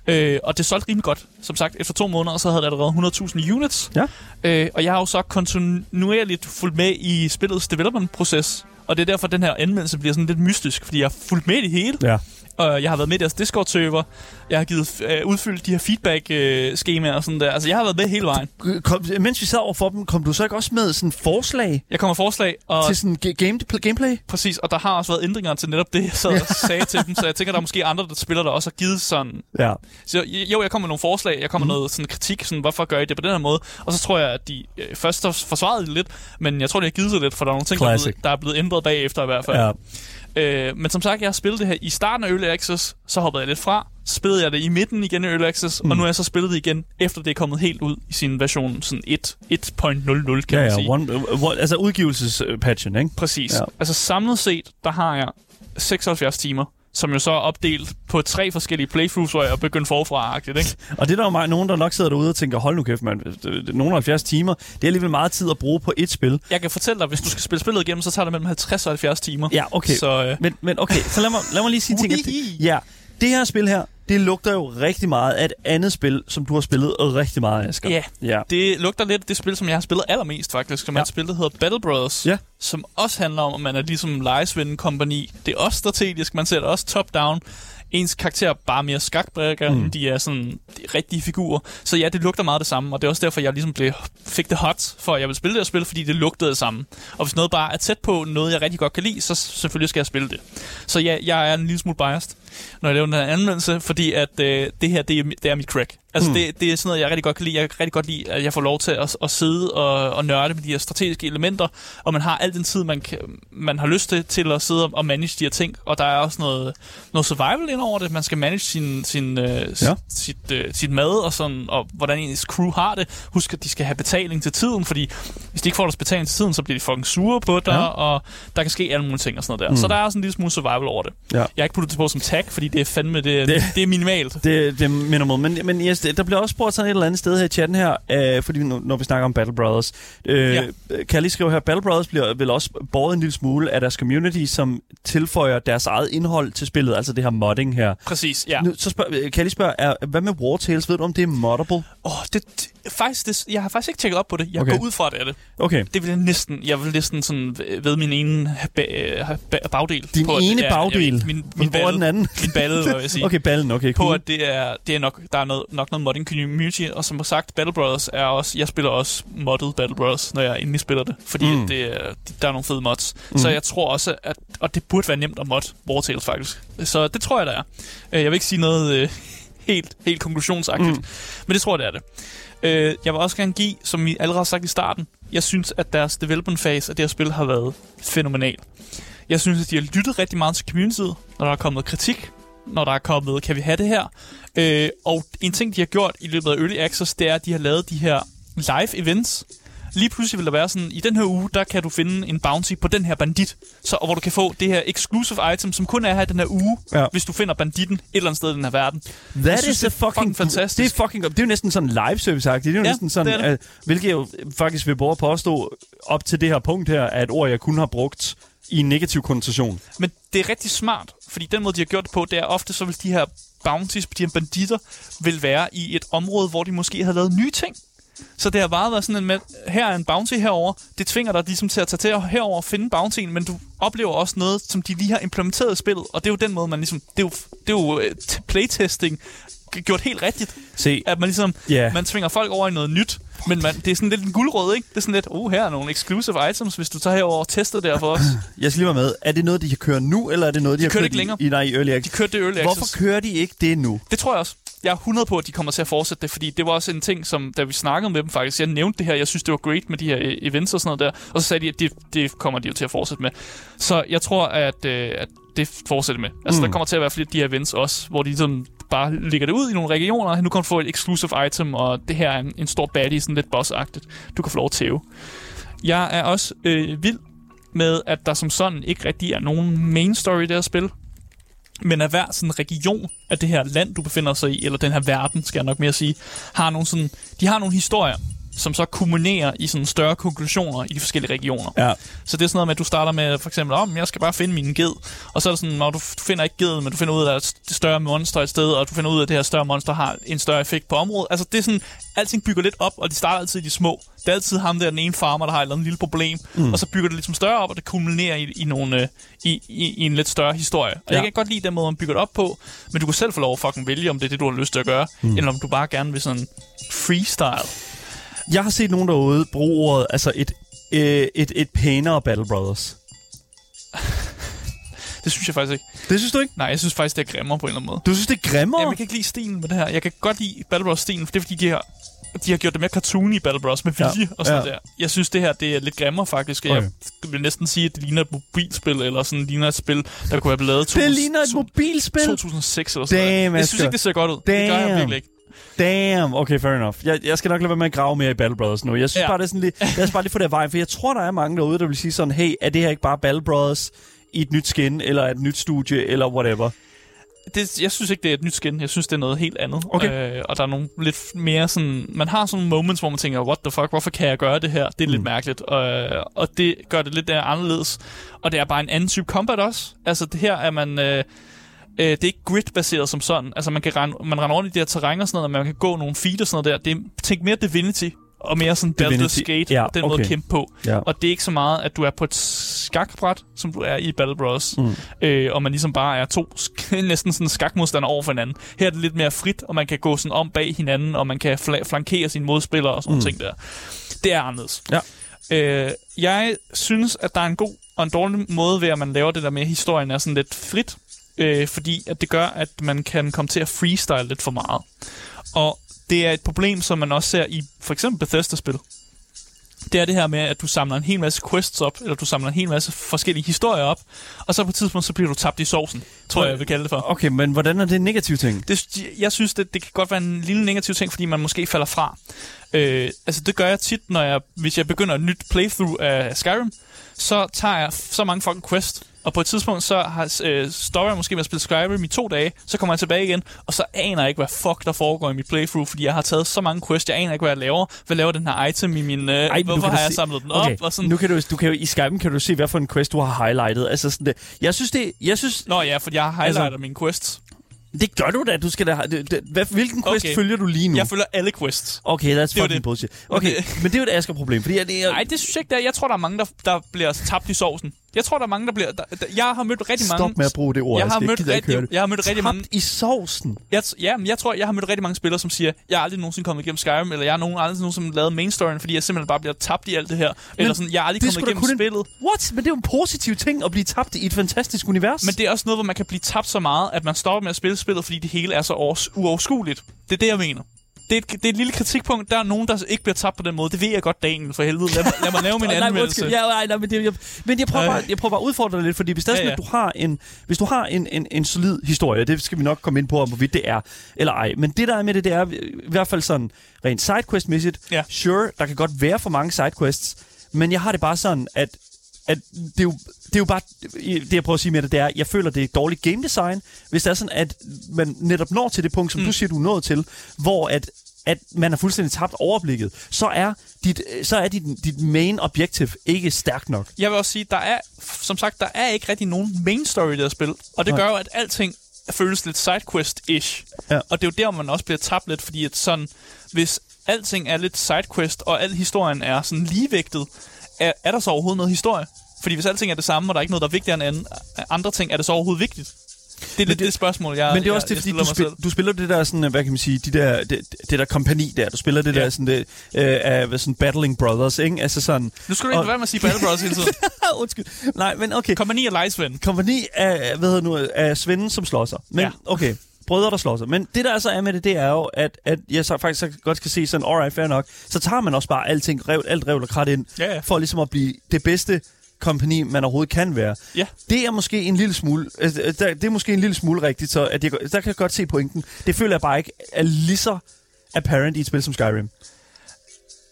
Øh, og det solgte rimelig godt. Som sagt, efter to måneder, så havde det allerede hundrede tusind units. Ja. Øh, og jeg har jo så kontinuerligt fulgt med i spillets development-proces. Og det er derfor, at den her anmeldelse bliver sådan lidt mystisk, fordi jeg har fulgt med i det hele. Ja. Og jeg har været med i deres Discord-server. Jeg har givet øh, udfyldt de her feedback-skemaer øh, og sådan der. Altså, jeg har været med hele vejen. Kom, mens vi sad overfor dem, kom du så ikke også med sådan forslag? Jeg kom med forslag. Og til sådan g- game, gameplay? Præcis, og der har også været ændringer til netop det, jeg sad og sagde til dem. Så jeg tænker, der er måske andre, der spiller, der også har givet sådan... Ja. Så jo, jeg kom med nogle forslag. Jeg kom med mm. noget sådan kritik. Sådan, hvorfor gør I det på den her måde? Og så tror jeg, at de øh, først har forsvaret det lidt. Men jeg tror, det har givet sig lidt, for der er nogle ting, der er, blevet, der er blevet ændret bagefter i hvert fald. Ja. Men som sagt, jeg har spillet det her i starten af Early Access, så hoppede jeg lidt fra, spillede jeg det i midten igen i Early Access, mm. og nu er jeg så spillet det igen, efter det er kommet helt ud i sin version sådan et, et punkt nul nul, kan ja, man sige. Ja, one, one, altså udgivelsespatchen, ikke? Præcis. Ja. Altså samlet set, der har jeg seksoghalvfjerds timer, som jo så er opdelt på tre forskellige playthroughs, hvor jeg begyndte forfra-agtigt, ikke? Og det er der jo nogen, der nok sidder derude og tænker, hold nu kæft, mand, nogle halvfjerds timer, det er alligevel meget tid at bruge på et spil. Jeg kan fortælle dig, hvis du skal spille spillet igennem, så tager det mellem halvtreds og halvfjerds timer. Ja, okay. Så, øh... men, men okay, så lad mig, lad mig lige sige ting. Det, ja, det her spil her, det lugter jo rigtig meget af et andet spil, som du har spillet rigtig meget af, Asger. Ja, ja, det lugter lidt af det spil, som jeg har spillet allermest faktisk, som ja. er et spil, der hedder Battle Brothers, ja. som også handler om, at man er ligesom lejesvende kompagni. Det er også strategisk, man ser det også top-down. ens karakterer bare mere skakbrækker, mm. de er sådan de rigtige figurer. Så ja, det lugter meget det samme, og det er også derfor, jeg ligesom blev, fik det hot, for at jeg ville spille det og spille, fordi det lugtede det samme. Og hvis noget bare er tæt på noget, jeg rigtig godt kan lide, så selvfølgelig skal jeg spille det. Så ja, jeg er en lille smule biased, når jeg laver den her anmeldelse, fordi at øh, det her, det er, det er mit crack. Altså, mm. det, det er sådan noget, jeg rigtig godt kan lide. Jeg kan rigtig godt lide, at jeg får lov til at, at sidde og, og nørde med de her strategiske elementer, og man har al den tid, man, kan, man har lyst til, til at sidde og manage de her ting, og der er også noget, noget survival ind over det. Man skal manage sin, sin, øh, ja. sit, sit, øh, sit mad og sådan, og hvordan ens crew har det. Husk, at de skal have betaling til tiden, fordi hvis de ikke får deres betaling til tiden, så bliver de fucking sure på dig, ja. og der kan ske alle mulige ting og sådan noget der. Mm. Så der er sådan en lille smule survival over det. Ja. Jeg har ikke puttet det på som tag, fordi det er fandme, det, det, det er minimalt. Det, det er minimalt, men, men yes, der bliver også spurgt sådan et eller andet sted her i chatten her, øh, fordi nu, når vi snakker om Battle Brothers. Øh, ja. Kan jeg lige skrive her, Battle Brothers bliver vel også båret en lille smule af deres community, som tilføjer deres eget indhold til spillet, altså det her modding her. Præcis, ja. Nu, så spørg, kan jeg lige spørge, er, hvad med Wartales? Ved du, om det er moddable? Åh, oh, det, det, faktisk, det, jeg har faktisk ikke tjekket op på det. Jeg okay. går ud fra, at det er det. Okay. Det vil jeg næsten, jeg vil næsten sådan ved min ene bagdel. Din på, ene at, bagdel? Ja, min, min balle, den anden? Min balle, hvad vil jeg sige. Okay, ballen, okay. Cool. På, at det er, det er nok, der er noget, nok noget modding community, og som sagt, Battle Brothers er også, jeg spiller også modded Battle Brothers, når jeg endelig spiller det, fordi mm. det, der er nogle fede mods. Mm. Så jeg tror også, at, og det burde være nemt at modde Wartales faktisk. Så det tror jeg, der er. Jeg vil ikke sige noget øh, helt, helt konklusionsagtigt, mm. men det tror jeg, det er det. Jeg vil også gerne give, som I allerede har sagt i starten, jeg synes, at deres development phase af det her spil har været fænomenal. Jeg synes, at de har lyttet rigtig meget til communityet, når der er kommet kritik, når der er kommet, kan vi have det her? Øh, og en ting, de har gjort i løbet af Early Access, det er, at de har lavet de her live events. Lige pludselig vil der være sådan, i den her uge, der kan du finde en bounty på den her bandit, så, og hvor du kan få det her exclusive item, som kun er her i den her uge, ja. Hvis du finder banditten et eller andet sted i den her verden. That jeg synes, det er fucking, fucking fantastisk. Det er, fucking, det er jo næsten sådan live-service-agtigt. Det er jo ja, næsten sådan, det det. At, hvilket jeg faktisk vil bare påstå op til det her punkt her, at et ord, jeg kun har brugt i en negativ konnotation. Men det er rigtig smart, fordi den måde, de har gjort det på, det er ofte, så vil de her bounties, de her banditter, vil være i et område, hvor de måske har lavet nye ting. Så det har bare været sådan en, med, her er en bounty herover. Det tvinger dig ligesom til at tage til herover og finde bountyen, men du oplever også noget, som de lige har implementeret i spillet, og det er jo den måde, man ligesom, det er jo, det er jo playtesting gjort helt rigtigt. Se. At man ligesom, yeah. man tvinger folk over i noget nyt, men man, det er sådan lidt en guldråd, ikke? Det er sådan lidt, oh, her er nogle exclusive items, hvis du tager herover og tester det her for os. Jeg skal lige være med. Er det noget, de kan køre nu, eller er det noget, de, de har kørt ikke i, i, nej, i Early Access? De kørte det i Early Access. Hvorfor kører de ikke det nu? Det tror jeg også. Jeg er hundrede på, at de kommer til at fortsætte det, fordi det var også en ting, som da vi snakkede med dem faktisk, jeg nævnte det her, jeg synes, det var great med de her events og sådan noget der, og så sagde de, at det, det kommer de jo til at fortsætte med. Så jeg tror, at, øh, at det fortsætter med. Altså, mm. der kommer til at være flere de her events også, hvor de sådan bare lægger det ud i nogle regioner, nu kan du få et exclusive item, og det her er en, en stor baddie, sådan lidt boss-agtigt. Du kan få lov at tæve. Jeg er også øh, vild med, at der som sådan ikke rigtig er nogen main story i det her spil, men at hver sådan region af det her land, du befinder sig i, eller den her verden, skal jeg nok mere sige, har nogle sådan, de har nogle historier, som så kombinerer i sådan større konklusioner i de forskellige regioner. Ja. Så det er sådan noget med, at du starter med for eksempel, om oh, jeg skal bare finde min ged, og så er det sådan, når du finder ikke ged, men du finder ud af, at det større monster et sted, og du finder ud af, at det her større monster har en større effekt på området. Altså det er sådan, alting bygger lidt op, og de starter altid i de små. Det er altid ham der, den ene farmer, der har et eller andet lille problem, mm. og så bygger det lidt som større op, og det kulminerer i, i, nogle, i, i, i en lidt større historie. Og ja. Jeg kan godt lide den måde, man bygger det op på, men du kan selv få lov at fucking vælge, om det er det, du har lyst til at gøre, mm. eller om du bare gerne vil sådan freestyle. Jeg har set nogen derude bruge ordet, altså et, øh, et, et pænere Battle Brothers. Det synes jeg faktisk ikke. Det synes du ikke? Nej, jeg synes faktisk, det er grimmere på en eller anden måde. Du synes, det er grimmere? Jamen, jeg kan ikke lide stilen med det her. Jeg kan godt lide Battle Brothers-stilen, for det er fordi, de har, de har gjort det mere cartoony i Battle Brothers med vilje ja, og sådan ja. Der. Jeg synes, det her det er lidt grimmere faktisk. Okay. Jeg vil næsten sige, at det ligner et mobilspil, eller sådan ligner et spil, der kunne have blevet lavet det ligner et mobilspil? to tusind og seks eller sådan noget. Jeg synes ikke, det ser godt ud. Damn. Det gør jeg virkelig ikke. Damn, okay, fair enough. Jeg, jeg skal nok lade være med at grave mere i Battle Brothers nu. Jeg synes ja. Bare, det er sådan lidt, jeg skal bare lige få det af vejen, for jeg tror, der er mange derude, der vil sige sådan, hey, er det her ikke bare Battle Brothers i et nyt skin, eller et nyt studie, eller whatever? Det, jeg synes ikke, det er et nyt skin. Jeg synes, det er noget helt andet. Okay. Øh, og der er nogle lidt mere sådan... Man har sådan moments, hvor man tænker, what the fuck, hvorfor kan jeg gøre det her? Det er mm. lidt mærkeligt. Øh, og det gør det lidt anderledes. Og det er bare en anden type combat også. Altså, det her er man... Øh, det er ikke grid-baseret som sådan. Altså, man kan rende, man render rundt i det her terræn og sådan noget, og man kan gå nogle feed og sådan noget der. Det er, tænk mere Divinity, og mere sådan Baldur's Gate, ja, den okay. måde at kæmpe på. Ja. Og det er ikke så meget, at du er på et skakbræt, som du er i Battle Bros. Mm. Øh, og man ligesom bare er to sk- næsten sådan skakmodstandere over for hinanden. Her er det lidt mere frit, og man kan gå sådan om bag hinanden, og man kan fl- flankere sine modspillere og sådan mm. ting der. Det er anderledes. Ja. Øh, jeg synes, at der er en god og en dårlig måde ved, at man laver det der med, historien er sådan lidt frit, øh, fordi at det gør, at man kan komme til at freestyle lidt for meget. Og det er et problem, som man også ser i for eksempel Bethesda-spil. Det er det her med, at du samler en hel masse quests op, eller du samler en hel masse forskellige historier op, og så på et tidspunkt, så bliver du tabt i sovsen, tror jeg, jeg vil kalde det for. Okay, men hvordan er det en negativ ting? Det, jeg synes, det, det kan godt være en lille negativ ting, fordi man måske falder fra. Øh, altså, det gør jeg tit, når jeg, hvis jeg begynder et nyt playthrough af Skyrim, så tager jeg så mange fucking quests, og på et tidspunkt, så har, øh, stopper jeg måske med at spille Skyrim i to dage, så kommer jeg tilbage igen, og så aner jeg ikke, hvad fuck der foregår i mit playthrough, fordi jeg har taget så mange quests, jeg aner ikke, hvad jeg laver. Hvad laver den her item i min... Øh, Ej, hvorfor har jeg se... samlet den okay. op? Og sådan. Nu kan du, du kan jo, i Skyrim kan du se, hvad for en quest du har highlightet. Altså sådan det. Jeg synes det... Jeg synes... Nå ja, for jeg highlighter altså... mine quests. Det gør du da, du skal da... Hvilken quest okay. følger du lige nu? Jeg følger alle quests. Okay, that's det fucking bullshit. Okay, okay. Men det er jo et Asger-problem, fordi... Jeg, det er... Nej, det synes jeg ikke, der. Jeg tror, der er mange, der, der bliver tabt i sovsen. Jeg tror, der er mange, der bliver... Der, der, jeg har mødt rigtig mange... Stop med at bruge det ord, jeg har mødt rigtig, jeg, jeg har mødt rigtig mange... Tabt i sovsen? Jeg, ja, men jeg tror, jeg har mødt rigtig mange spillere, som siger, jeg har aldrig nogensinde kommet igennem Skyrim, eller jeg har nogen, aldrig nogensinde lavet main storyen, fordi jeg simpelthen bare bliver tabt i alt det her. Men eller sådan, jeg har aldrig kommet igennem spillet. En... What? Men det er jo en positiv ting, at blive tabt i et fantastisk univers. Men det er også noget, hvor man kan blive tabt så meget, at man stopper med at spille spillet, fordi det hele er så uoverskueligt. Det er det, jeg mener. Det er, et, det er et lille kritikpunkt. Der er nogen, der ikke bliver tabt på den måde. Det ved jeg godt, Daniel, for helvede. Lad, lad mig lave min anmeldelse. Ja, nej, nej, men, det, jeg, men jeg prøver øh. bare, jeg prøver bare at udfordre dig lidt, fordi hvis, der ja, sådan, ja. At du har en, hvis du har en, en, en solid historie, det skal vi nok komme ind på, om hvorvidt det er eller ej. Men det, der er med det, det er i hvert fald sådan rent sidequest-mæssigt. Ja. Sure, der kan godt være for mange sidequests, men jeg har det bare sådan, at, at det er jo... Det er jo bare, det jeg prøver at sige med det, det er, jeg føler, det er dårligt game design, hvis det er sådan, at man netop når til det punkt, som mm. du siger, du er nået til, hvor at, at man har fuldstændig tabt overblikket, så er, dit, så er dit, dit main objective ikke stærkt nok. Jeg vil også sige, der er, som sagt, der er ikke rigtig nogen main story i det her spil, og det gør jo, at alting føles lidt sidequest-ish. Ja. Og det er jo der, man også bliver tabt lidt, fordi at sådan, hvis alting er lidt sidequest, og al historien er sådan ligevægtet, er, er der så overhovedet noget historie? Fordi hvis alting er det samme, og der er ikke noget, der er vigtigere end andre ting, er det så overhovedet vigtigt? Det er lidt det, det spørgsmål, jeg Men det er også jeg, det, fordi du, spil, du spiller det der, sådan, hvad kan man sige, de der, det, det der kompagni der. Du spiller det ja. Der sådan, det, uh, uh, sådan Battling Brothers, ikke? Altså sådan... Nu skal du ikke og... være med at sige Battle Brothers hele tiden. Undskyld. Nej, men okay. Kompagni af lejesvende. Kompagni af, hvad hedder nu, af svenden, som slår sig. Men ja. Okay. Brødre, der slår sig. Men det, der altså er med det, det er jo, at, at jeg så faktisk så godt skal se sådan, alright, fair nok, så tager man også bare alting, rev, alt revl og krat ind, ja, ja. For ligesom at blive det bedste kompagni, man overhovedet kan være. Ja. Det er måske en lille smule... Altså, der, det er måske en lille smule rigtigt, så at jeg, der kan jeg godt se pointen. Det føler jeg bare ikke er lige så apparent i et spil som Skyrim.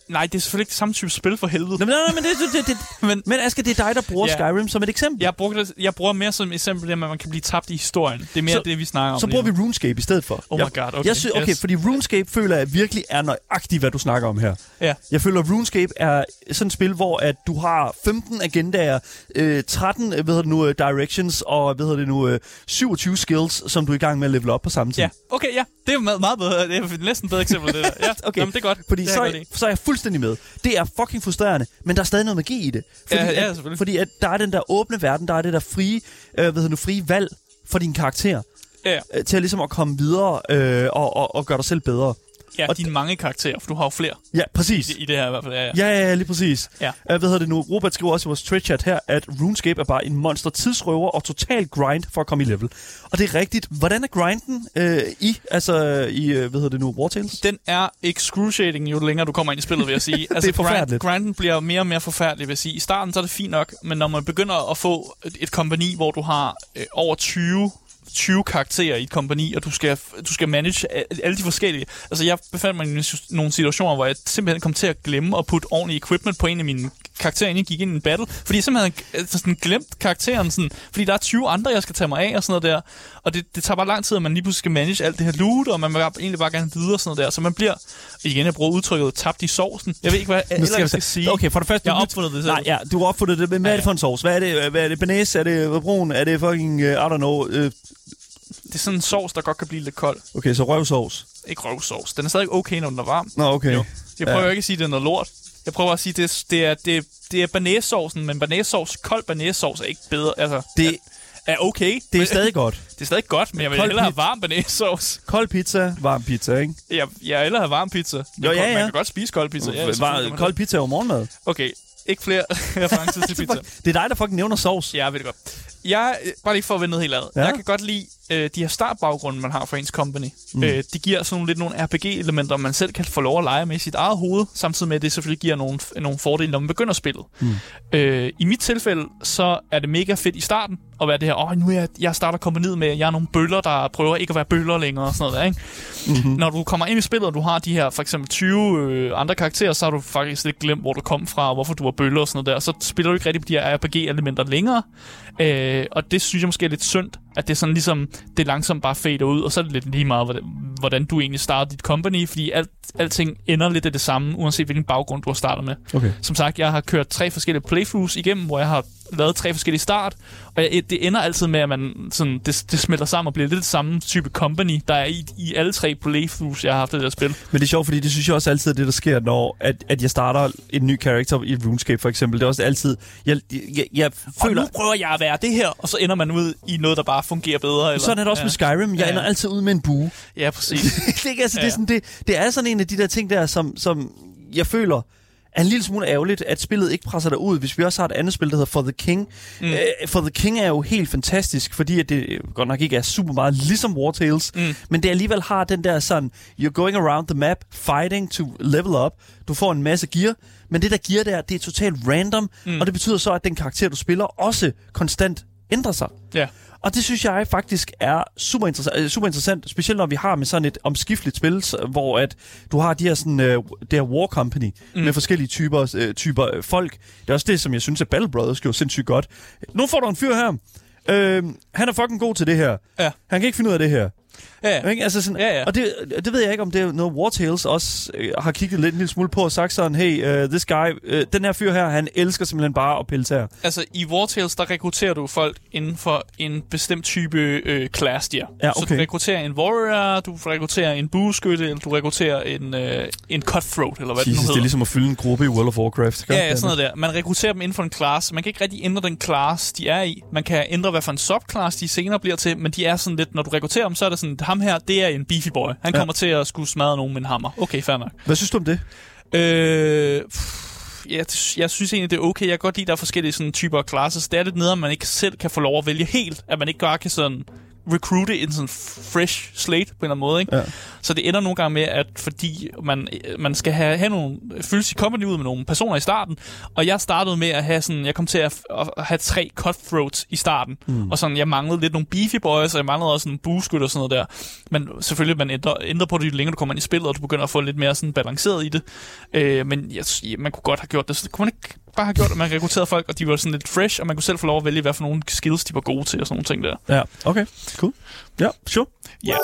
Nej, det er selvfølgelig ikke det samme type spil for helvede. Nej, nej, nej men, det, det, det, men, men Asger, det er dig, der bruger ja. Skyrim som et eksempel. Jeg bruger, det, jeg bruger mere som et eksempel, at man kan blive tabt i historien. Det er mere så, det, vi snakker om. Så bruger vi RuneScape i stedet for. Oh my god, okay. Jeg synes, okay yes. Fordi RuneScape føler jeg virkelig er nøjagtigt, hvad du snakker om her. Ja. Jeg føler, at RuneScape er sådan et spil, hvor at du har femten agendaer, øh, tretten hvad hedder det nu, directions og hvad hedder det nu, øh, syvogtyve skills, som du er i gang med at level op på samme tid. Ja, okay, ja. Det er meget, meget bedre. Det er næsten et bedre eksempel, det der. Ja, okay. Jamen, det er godt. Fordi det så, er, godt så er jeg fuldstændig med. Det er fucking frustrerende, men der er stadig noget magi i det. Fordi, ja, ja, at, fordi at der er den der åbne verden, der er det der frie, øh, hvad hedder nu, frie valg for din karakter. Ja. Øh, til at, ligesom at komme videre øh, og, og, og gøre dig selv bedre. Ja, og dine d- mange karakterer, for du har jo flere. Ja, præcis. I, i det her i hvert fald. Ja, ja, ja, ja, ja lige præcis. Ja. Hvad hedder det nu? Robert skriver også i vores Twitch-chat her, at RuneScape er bare en monster tidsrøver og total grind for at komme i level. Og det er rigtigt. Hvordan er grinden øh, i, altså i, hvad hedder det nu, Wartales? Den er excruciating, jo længere du kommer ind i spillet, vil jeg sige. Altså, det er forfærdeligt. Grind, grinden bliver mere og mere forfærdelig, vil jeg sige. I starten så er det fint nok, men når man begynder at få et, et kompagni, hvor du har øh, over tyve karakterer i et kompagni, og du skal, du skal manage alle de forskellige. Altså, jeg befandt mig i nogle situationer, hvor jeg simpelthen kom til at glemme at putte ordentligt equipment på en af mine karakterer, inden jeg gik ind i en battle, fordi jeg simpelthen havde sådan glemt karakteren, sådan, fordi der er tyve andre, jeg skal tage mig af, og sådan noget der. Og det, det tager bare lang tid, at man lige pludselig skal manage alt det her loot, og man vil egentlig bare gerne videre, og sådan noget der. Så man bliver, igen, jeg bruger udtrykket, tabt i sovsen. Jeg ved ikke, hvad jeg ellers skal sige. Okay, for det første, jeg opfundet det selv. Nej, ja, du har opfundet det. Hvad ja, ja. Er det for en sovs? Hvad er det? Hvad er det? Bearnaise? Er det brun? Er det fucking, uh, I don't know, uh, det er sådan en sovs, der godt kan blive lidt kold. Okay, så røvsovs. Ikke røvsovs. Den er stadig okay, når den er varm. Nå, okay. Jo. Jeg prøver ja. ikke at sige, at det er noget lort. Jeg prøver at sige, at det, det er, det, det er banæssaucen, men banæssauce, kold banæssauce er ikke bedre. Altså, det er okay. Det er men, stadig godt. Det er stadig godt, men jeg vil kold hellere pizza. have varm banæssauce. Kold pizza, varm pizza, ikke? Jeg, jeg vil hellere have varm pizza. Jo, ja, kold, ja. Man kan godt spise kold pizza. Ja, var, kold pizza er jo morgenmad. Okay, ikke flere referencer til pizza. Det er dig, der fucking nævner sauce. Ja, jeg ved det godt. Jeg, bare lige for at vende noget helt andet. Ja. Jeg kan godt lide øh, de her startbaggrunde, man har for ens company. Mm. Øh, de giver sådan lidt nogle R P G-elementer, man selv kan få lov at lege med i sit eget hoved, samtidig med, at det selvfølgelig giver nogle, nogle fordele, når man begynder spillet. Mm. Øh, I mit tilfælde, så er det mega fedt i starten at være det her, åh, oh, nu er jeg, jeg starter kompaniet med, jeg er nogle bøller, der prøver ikke at være bøller længere, og sådan noget der, ikke? Mm-hmm. Når du kommer ind i spillet, og du har de her, for eksempel tyve øh, andre karakterer, så har du faktisk lidt glemt, hvor du kom fra, og hvorfor du var bøller og sådan noget der, så spiller du ikke rigtig på de her R P G-elementer længere. Øh, Og det synes jeg måske er lidt synd, at det er sådan ligesom, det langsomt bare fader ud, og så er det lidt lige meget, hvordan du egentlig starter dit company, fordi alt, alting ender lidt af det samme, uanset hvilken baggrund du har startet med. Okay. Som sagt, jeg har kørt tre forskellige playthroughs igennem, hvor jeg har lavet tre forskellige start, og jeg, det ender altid med, at man sådan, det, det smelter sammen og bliver lidt det samme type company, der er i, i alle tre playthroughs, jeg har haft det der spil. Men det er sjovt, fordi det synes jeg også altid er det, der sker, når at, at jeg starter en ny karakter i RuneScape for eksempel. Det er også altid, jeg, jeg, jeg, jeg føler... Og nu prøver jeg at være det her, og så ender man ud i noget, der bare fungerer bedre. Eller? Sådan er det også ja. med Skyrim. Jeg ja. ender altid ud med en bue. Ja, præcis. det, ikke, altså, ja. det, er sådan, det, det er sådan en af de der ting der, som, som jeg føler er en lille smule ærgerligt, at spillet ikke presser dig ud. Hvis vi også har et andet spil, der hedder For The King. Mm. Uh, For The King er jo helt fantastisk, fordi at det godt nok ikke er super meget ligesom Wartales, mm. men det alligevel har den der sådan, you're going around the map, fighting to level up. Du får en masse gear, men det der gear der, det er totalt random, mm. og det betyder så, at den karakter, du spiller, også konstant ændrer sig. Ja. Yeah. Og det synes jeg faktisk er super interessant, super interessant, specielt når vi har med sådan et omskifteligt spil, hvor at du har de her sådan uh, der war company mm. med forskellige typer uh, typer uh, folk. Det er også det, som jeg synes at Battle Brothers gjorde sindssygt godt. Nu får du en fyr her. Uh, han er fucking god til det her. Ja. Han kan ikke finde ud af det her. Ja, ja. Altså sådan, ja, ja. Og det, det ved jeg ikke, om det er noget Wartales også øh, har kigget lidt en lille smule på og sagt sådan, hey, uh, this guy, uh, den her fyr her, han elsker simpelthen bare at pille tæer. Altså i Wartales, der rekrutterer du folk inden for en bestemt type øh, class, der. Ja, okay. Så du rekrutterer en warrior, du rekrutterer en bueskytte, eller du rekrutterer en, øh, en cutthroat, eller hvad Jesus, det nu hedder. Det er ligesom at fylde en gruppe i World of Warcraft. Ja, ja, sådan noget der. Man rekrutterer dem inden for en class. Man kan ikke rigtig ændre den class, de er i. Man kan ændre, hvad for en subclass de senere bliver til, men de er sådan lidt, når du rekrutterer dem, så er det sådan, ham her, det er en beefy boy. Han ja. kommer til at skulle smadre nogen med en hammer. Okay, fair nok. Hvad synes du om det? Øh, pff, jeg, jeg synes egentlig, det er okay. Jeg kan godt lide, der er forskellige sådan, typer af classes. Det er lidt nede, at man ikke selv kan få lov at vælge helt. At man ikke bare kan sådan recruite en sådan fresh slate på en eller anden måde. Ikke? Ja. Så det ender nogle gange med, at fordi man, man skal have, have nogle, fylde sit company ud med nogle personer i starten, og jeg startede med at have sådan, jeg kom til at, at have tre cutthroats i starten, mm. og sådan, jeg manglede lidt nogle beefy boys, og jeg manglede også en bueskytte og sådan noget der. Men selvfølgelig, man ændrer, ændrer på det, jo længere du kommer ind i spillet, og du begynder at få lidt mere sådan balanceret i det. Øh, men jeg, man kunne godt have gjort det. Så kunne man ikke bare have gjort, at man rekrutterede folk, og de var sådan lidt fresh, og man kunne selv få lov at vælge, hvad for nogle skills de var gode til, og sådan nogle ting der. Ja, okay. Cool. Ja, sure. Ja. Yeah.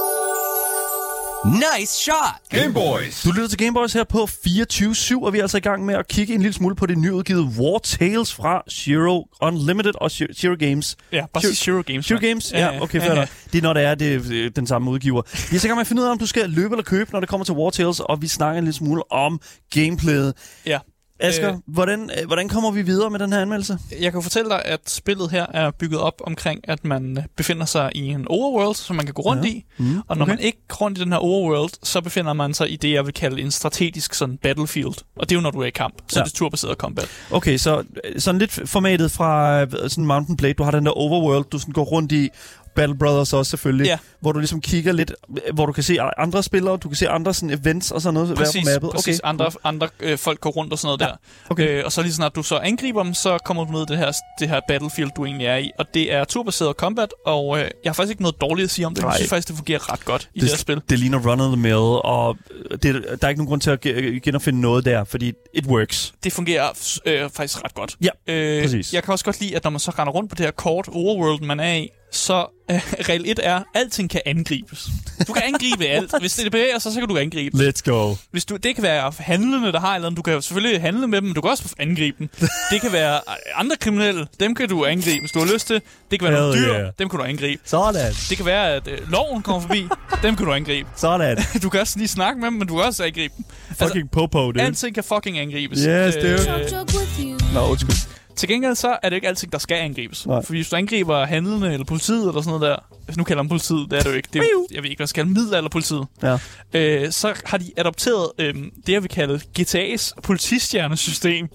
Nice shot! Gameboys! Du lytter til Gameboys her på fireogtyve syv, og vi er altså i gang med at kigge en lille smule på det nyudgivet Wartales fra Shiro Unlimited og Shiro Games. Ja, bare Shiro, Shiro Games. Shiro Games? Ja, ja okay, fair ja, ja. Det er, når det er det, den samme udgiver. Vi er så i gang med at finde ud af, om du skal løbe eller købe, når det kommer til Wartales, og vi snakker en lille smule om gameplayet. Ja. Asger, øh, hvordan, hvordan kommer vi videre med den her anmeldelse? Jeg kan fortælle dig, at spillet her er bygget op omkring, at man befinder sig i en overworld, som man kan gå rundt ja. i. Mm, og når okay. man ikke går rundt i den her overworld, så befinder man sig i det, jeg vil kalde en strategisk sådan battlefield. Og det er jo, når du er i kamp. Så ja. det er turbaseret combat. Okay, så sådan lidt formatet fra sådan Mountain Blade. Du har den der overworld, du sådan går rundt i. Battle Brothers også selvfølgelig, ja. hvor du ligesom kigger lidt, hvor du kan se andre spillere, du kan se andre sådan events og sådan noget. Præcis, på præcis. Okay. Andre, andre øh, folk går rundt og sådan noget ja. der. Okay. Øh, og så lige sådan, at du så angriber dem, så kommer du ned i det her, det her battlefield, du egentlig er i. Og det er turbaseret combat, og øh, jeg har faktisk ikke noget dårligt at sige om det. Nej. Jeg synes faktisk, det fungerer ret godt i det, det her spil. Det ligner run-of-the-mill, og det, der er ikke nogen grund til at genopfinde noget der, fordi it works. Det fungerer øh, faktisk ret godt. Ja, øh, præcis. Jeg kan også godt lide, at når man så render rundt på det her kort overworld, man er i, Så øh, regel et er, alting kan angribes. Du kan angribe alt. Hvis det bevæger sig, så kan du angribe. Let's go. Hvis du, det kan være handlende, der har eller andet. Du kan selvfølgelig handle med dem, men du kan også angribe dem. Det kan være andre kriminelle. Dem kan du angribe, hvis du har lyst til. Det kan være Hell nogle dyr. Yeah. Dem kan du angribe. Sådan. Det kan være, at øh, loven kommer forbi. Dem kan du angribe. Sådan. Du kan også lige snakke med dem, men du kan også angribe dem. Fucking altså, popo, dude. Alting kan fucking angribes. Yes, dude. Øh, Nå, no, undskyld. Til gengæld så er det ikke altid, der skal angribes. Nej. Fordi hvis du angriber handlende eller politiet eller sådan noget der... Nu kalder man politiet, det er det jo ikke. Det er jo, jeg ved ikke, hvad jeg skal kalde middelalderpolitiet. Ja. Øh, så har de adopteret øh, det, jeg vil kalde G T A's politistjernesystem.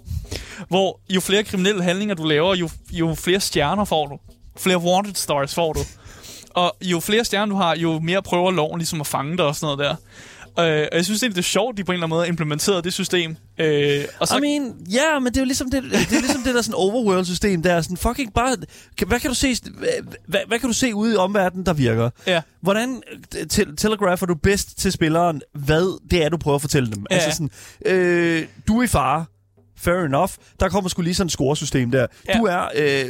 Hvor jo flere kriminelle handlinger, du laver, jo, jo flere stjerner får du. Flere wanted stars får du. Og jo flere stjerner, du har, jo mere prøver loven ligesom at fange dig og sådan noget der. Øh, og jeg synes, det er lidt sjovt, de på en eller anden måde implementerede det system. Øh, og så I mean, ja, yeah, men det er jo ligesom det, det, er ligesom det der sådan overworld-system, der er sådan fucking bare... Hvad kan du se, hvad, hvad kan du se ude i omverdenen, der virker? Ja. Hvordan te- telegrafer du bedst til spilleren, hvad det er, du prøver at fortælle dem? Ja. Altså sådan, øh, du er i fare. Fair enough. Der kommer sgu lige sådan et scoresystem der. Ja. Du er øh,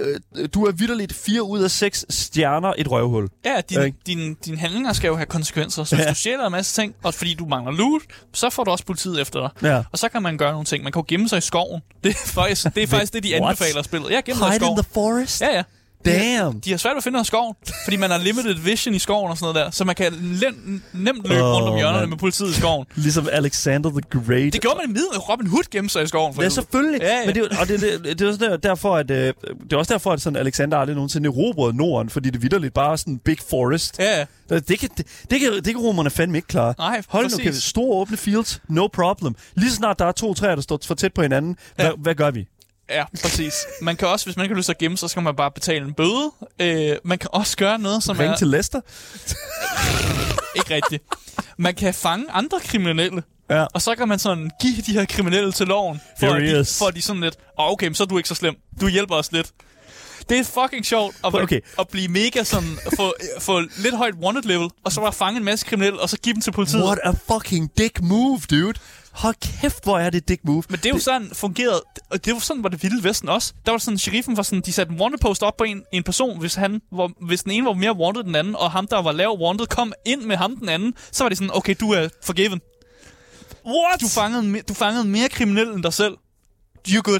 du er vitterligt fire ud af seks stjerner et røvhul. Ja, din, okay. din, din handlinger skal jo have konsekvenser. Så hvis ja. du sjæler en masse ting, og fordi du mangler loot, så får du også politiet efter dig. Ja. Og så kan man gøre nogle ting. Man kan jo gemme sig i skoven. Det er faktisk det, er faktisk det de anbefaler spillet. Ja, gemme sig i skoven. Hide in the forest? Ja, ja. Damn. De har svært ved at finde noget i skoven, fordi man har limited vision i skoven og sådan noget der, så man kan lem, nemt løbe oh, rundt om hjørnerne man. med politiet i skoven. Ligesom Alexander the Great. Det gjorde man i midten. Robin Hood gemte sig i skoven. For ja, selvfølgelig. Ja, ja. Men det, og det, det, det, det, er derfor, at, det er også derfor, at sådan Alexander aldrig nogensinde erobrede Norden, fordi det vitterligt bare er sådan en big forest. Ja, ja. Det kan, det, det, kan, det kan romerne fandme ikke klare. Nej, hold præcis. Nu, okay, store åbne fields, no problem. Lige så snart der er to træer, der står for tæt på hinanden, ja. hvad, hvad gør vi? Ja, præcis. Man kan også, hvis man ikke har lyst til at gemme, så skal man bare betale en bøde. Øh, man kan også gøre noget, som Ring er... til Lester? Ikke rigtigt. Man kan fange andre kriminelle. Ja. Og så kan man sådan give de her kriminelle til loven. For at de, for at de sådan lidt... Oh, okay, så er du ikke så slem. Du hjælper os lidt. Det er fucking sjovt at, okay. at blive mega sådan... Få, få lidt højt wanted level. Og så bare fange en masse kriminelle, og så give dem til politiet. What a fucking dick move, dude. Hold kæft, hvor er det dick move. Men det er jo det... sådan fungeret, og det var sådan, var det vilde vesten også. Der var sådan, sheriffen var sådan, de satte en wanted post op på en, en person, hvis, han var, hvis den ene var mere wanted end den anden, og ham, der var lav wanted, kom ind med ham den anden, så var det sådan, okay, du er forgiven. What? Du fangede, du fangede mere kriminel end dig selv. You're good.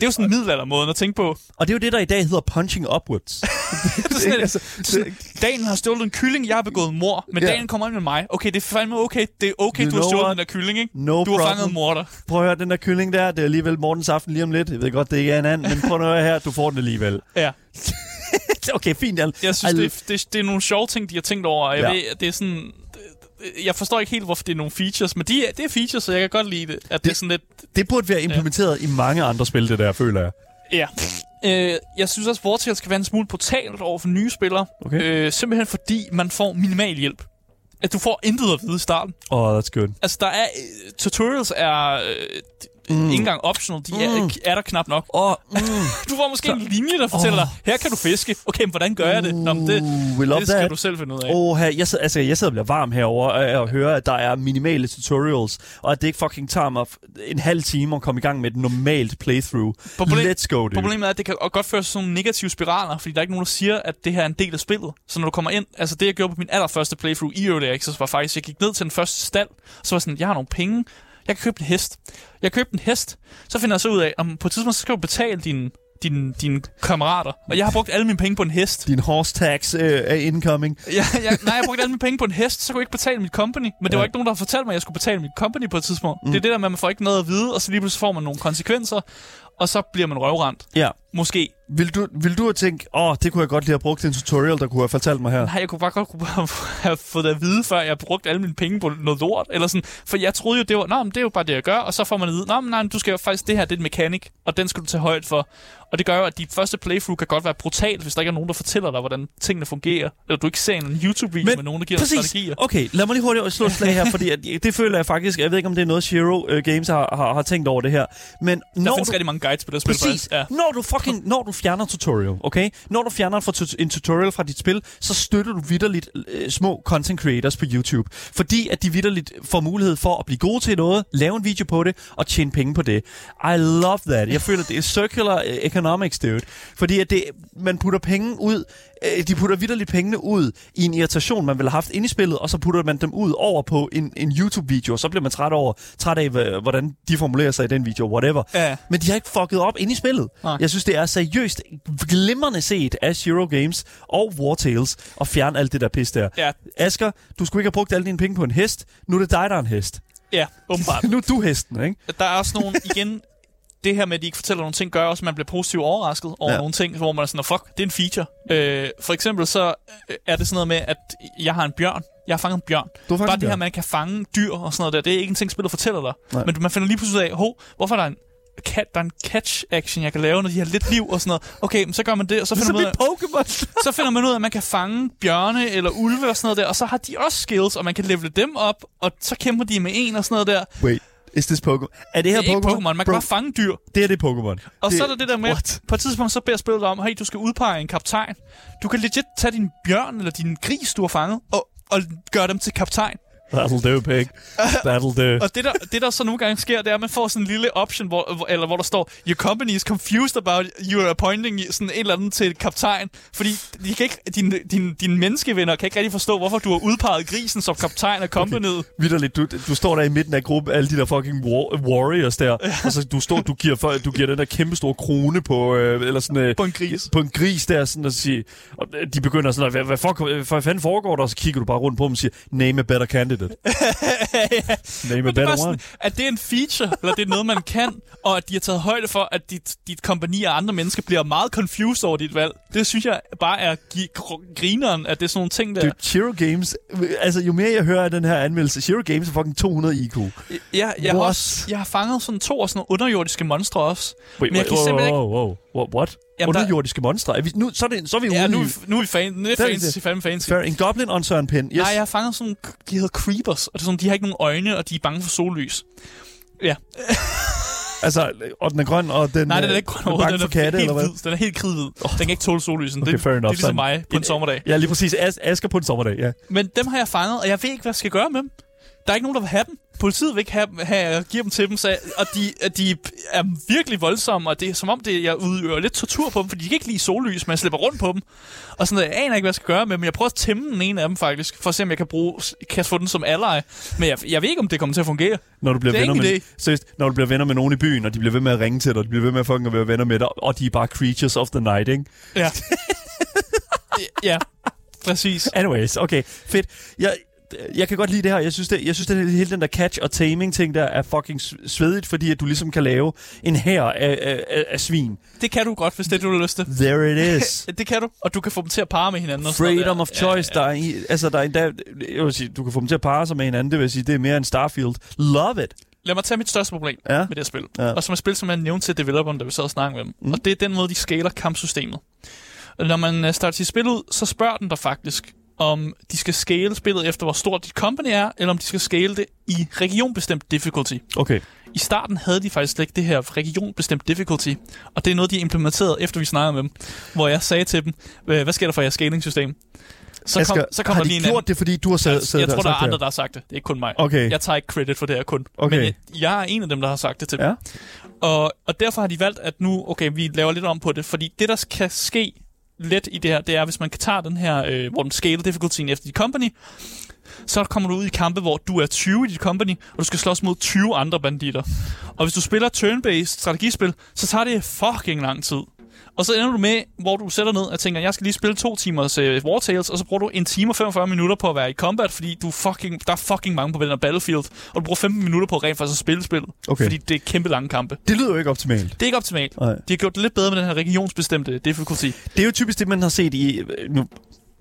Det er jo sådan en middelaldermåde at tænke på. Og det er jo det, der i dag hedder punching upwards. det er altså, Dagen har stjålet en kylling, jeg har begået mor, men yeah. Dagen kommer ind med mig. Okay, det er fandme okay. Det er okay, you du har stjålet den der kylling, ikke? No du har problem. fanget morter. Prøv at høre, den der kylling der, det er alligevel Mortens aften lige om lidt. Jeg ved godt, det ikke er en anden, men prøv at høre her, du får den alligevel. Ja. Okay, fint. Jeg, jeg synes, det er, det, det er nogle sjove ting, de har tænkt over. Jeg ja. ved, det er sådan... Jeg forstår ikke helt, hvorfor det er nogle features, men de er, det er features, så jeg kan godt lide det. At det, det, er sådan lidt, det burde være implementeret ja. i mange andre spil, det der, føler jeg. Ja. Øh, jeg synes også, at Wartales skal være en smule portalt over for nye spillere. Okay. Øh, simpelthen fordi man får minimal hjælp. At du får intet at vide i starten. Oh, that's good. Altså, der er... Tutorials er... Mm. Ikke engang optional, de er, mm. er der knap nok. Oh, mm. Du får måske så, en linje, der fortæller oh. dig, her kan du fiske. Okay, men hvordan gør jeg det? Nå, men det, det skal that. du selv finde ud af. Oh, her, jeg, altså, jeg sidder og bliver varm herover og, og hører, at der er minimale tutorials, og at det ikke fucking tager mig en halv time at komme i gang med et normalt playthrough. Problem, Let's go, dude. Problemet er, at det kan godt føre til sådan nogle negative spiraler, fordi der er ikke nogen, der siger, at det her er en del af spillet. Så når du kommer ind, altså det, jeg gjorde på min allerførste playthrough i Early Access, var faktisk, jeg gik ned til den første stald, så var sådan, jeg har nogle penge, jeg kan købe en hest. Jeg købte en hest, så finder jeg så ud af, om på et tidspunkt så skal du betale dine, dine, dine kammerater. Og jeg har brugt alle mine penge på en hest. Din horse tax uh, er incoming. ja, jeg, nej, jeg har brugt alle mine penge på en hest, så kunne jeg ikke betale mit company. Men det ja. var ikke nogen, der fortalte mig, at jeg skulle betale mit company på et tidspunkt. Mm. Det er det der med, at man får ikke noget at vide, og så lige pludselig får man nogle konsekvenser, og så bliver man røvrendt. Ja. Måske. Vil du, vil du have tænkt, åh, oh, det kunne jeg godt lige have brugt en tutorial, der kunne have fortalt mig her? Nej, jeg kunne bare godt kunne have fået det at vide, før jeg brugte alle mine penge på noget lort, eller sådan. For jeg troede jo, det var, nå, men det er jo bare det, jeg gør, og så får man at vide, nå, men nej, du skal jo faktisk, det her, det er en mekanik, og den skal du tage højt for. Og det gør jo, at dit første playthrough kan godt være brutalt, hvis der ikke er nogen, der fortæller dig, hvordan tingene fungerer, eller du ikke ser en YouTube-video med nogen, der giver dig strategier. Okay, lad mig lige hurtigt slå et slag her, fordi at, det føler jeg faktisk, jeg ved ikke, om det er noget Shiro uh, Games har, har, har tænkt over det her. Men der findes rigtig mange guides på det spil. Præcis. Ja. Når du fucking når du fjerner tutorial, okay? Når du fjerner fra tu- en tutorial fra dit spil, så støtter du vitterligt øh, små content creators på YouTube, fordi at de vitterligt får mulighed for at blive gode til noget, lave en video på det og tjene penge på det. I love that. Jeg føler det er circular economics, dude. Fordi at det man putter penge ud, øh, de putter vitterligt pengene ud i en irritation man ville have haft inde i spillet, og så putter man dem ud over på en en YouTube video, og så bliver man træt over træt af hvordan de formulerer sig i den video, whatever. Ja. Men de har ikke fucket op inde i spillet. Nej. Jeg synes, det er seriøst glimrende set af Shiro Games og Wartales at fjerne alt det der pis der. Ja. Asger, du skulle ikke have brugt alle dine penge på en hest. Nu er det dig, der er en hest. Ja, åbenbart. Nu er du hesten, ikke? Der er også nogle, igen, det her med, at de ikke fortæller nogle ting, gør også, at man bliver positivt overrasket over ja. nogle ting, hvor man er sådan, fuck, det er en feature. Øh, for eksempel så er det sådan noget med, at jeg har en bjørn. Jeg har fanget en bjørn. Bare det bjørn. Her, man kan fange dyr og sådan noget der, det er ikke en ting, spillet fortæller dig. Nej. Men man finder lige pludselig af, hov, hvorfor er der en kat, der er en catch-action, jeg kan lave, når de har lidt liv og sådan noget. Okay, men så gør man det, og så finder, man ud, af, så finder man ud af, at man kan fange bjørne eller ulve og sådan noget der, og så har de også skills, og man kan levele dem op, og så kæmper de med en og sådan noget der. Wait. Is this Pokemon? Er det her det er Pokemon? Ikke Pokemon? Man kan Bro. bare fange dyr. Det er det Pokemon. Og det så er der det der med, what? På et tidspunkt så beder spillet dig om, hey, du skal udpege en kaptajn. Du kan legit tage din bjørn eller din gris, du har fanget, og, og gøre dem til kaptajn. That'll do, pig. That'll do. Og det der, det der så nogle gange sker, det er, at man får sådan en lille option, hvor, eller hvor der står, your company is confused about your appointing sådan en eller anden til kaptajn. Fordi de kan ikke, dine, dine, dine menneskevenner kan ikke rigtig forstå, hvorfor du har udpeget grisen som kaptajn af companyet. Okay. Vitterligt, du, du står der i midten af gruppen, alle de der fucking war, warriors der, og så du står, du giver, du giver den der kæmpe store krone på, øh, eller sådan, øh, på en gris. På en gris der, sådan at sige, og de begynder sådan, hvad, hvad, fuck, hvad fanden foregår der? Og så kigger du bare rundt på dem og siger, name a better candidate. ja. Name a better sådan, one. At det er en feature, eller det er noget, man kan, og at de har taget højde for, at dit, dit kompagni og andre mennesker bliver meget confused over dit valg. Det synes jeg bare er gi- grineren, at det er sådan nogle ting der. Det er Shiro Games. Altså, jo mere jeg hører af den her anmeldelse, Shiro Games er fucking to hundrede I Q. Ja, jeg, har, også, jeg har fanget sådan to og sådan nogle underjordiske monstre også. Wait, men jeg kan wait, simpelthen wow, wow, wow. What? What? Jamen, underjordiske der... monstre? Er vi... nu, så er, det... så er vi ude ja, nu, nu er vi fan... nu er fancy, fan fancy. Fair. En goblin og en Søren Pind. Yes. Nej, jeg har fanget sådan... De hedder creepers, og det er sådan, de har ikke nogen øjne, og de er bange for sollys. Ja. Altså, og den er grøn, og den... Nej, den er ikke grøn over, den er, den er katte, helt hvid. Den er helt kridhvid. Oh. Den kan ikke tåle sollysen. Okay, det, det er ligesom mig på en sommerdag. Ja, lige præcis. As- Asger på en sommerdag, ja. Men dem har jeg fanget, og jeg ved ikke, hvad jeg skal gøre med dem. Der er ikke nogen, der vil have dem. Politiet vil ikke have, have give dem til dem, så, og de, de er virkelig voldsomme, og det er som om, det, jeg udøver lidt tortur på dem, fordi de kan ikke lide sollys, men jeg slipper rundt på dem. Og sådan noget, jeg aner ikke, hvad jeg skal gøre med dem. Jeg prøver at tæmme den ene af dem faktisk, for at se, om jeg kan, bruge, kan få den som ally. Men jeg, jeg ved ikke, om det kommer til at fungere. Når du bliver venner med, seriøst, når du bliver venner med nogen i byen, og de bliver ved med at ringe til dig, og de bliver ved med at fucking være venner med dig, og de er bare creatures of the night, ikke? Ja. ja, præcis. Anyways, okay, fedt. Jeg... Jeg kan godt lide det her. Jeg synes, det, jeg synes det hele den der catch og taming ting der er fucking svedigt, fordi at du ligesom kan lave en hær af, af, af svin. Det kan du godt, hvis det er, du har lyst til. There it is. det kan du, og du kan få dem til at parre med hinanden. Freedom of choice. Ja, ja. Der er, altså der er endda, jeg vil sige, du kan få dem til at parre sig med hinanden. Det vil sige, det er mere en Starfield. Love it. Lad mig tage mit største problem ja. med det her spil. Ja. Og som et spil, som jeg nævnte til developeren, der vi sad og snakkede med dem. Mm. Og det er den måde, de scaler kampsystemet. Når man starter sit spil ud, så spørger den der faktisk, om de skal scale spillet efter, hvor stort dit company er, eller om de skal scale det i regionbestemt difficulty. Okay. I starten havde de faktisk ikke det her regionbestemt difficulty, og det er noget, de implementerede, efter vi snakkede med dem, hvor jeg sagde til dem, hvad sker der for jeres scaling-system? Så Asger, kom, så kom har de lige gjort anden. Det, fordi du har sad, sad jeg, jeg tror, der er andre, der har sagt det. Det er ikke kun mig. Okay. Jeg tager ikke credit for det her kun. Okay. Men jeg, jeg er en af dem, der har sagt det til ja. dem. Og, og derfor har de valgt, at nu, okay, vi laver lidt om på det, fordi det, der kan ske let i det her, det er, hvis man kan tage den her, øh, hvor den scaler difficultyen efter dit company, så kommer du ud i kampe, hvor du er tyve i dit company, og du skal slås mod tyve andre banditter. Og hvis du spiller turn-based strategispil, så tager det fucking lang tid. Og så ender du med, hvor du sætter ned og tænker, jeg skal lige spille to timers øh, Wartales, og så bruger du en time og femogfyrre minutter på at være i combat, fordi du fucking, der er fucking mange på den her battlefield, og du bruger femten minutter på rent faktisk at spille spillet, okay. Fordi det er kæmpe lange kampe. Det lyder jo ikke optimalt. Det er ikke optimalt. Nej. De har gjort det lidt bedre med den her regionsbestemte difficulty. Det er jo typisk det, man har set i... Nu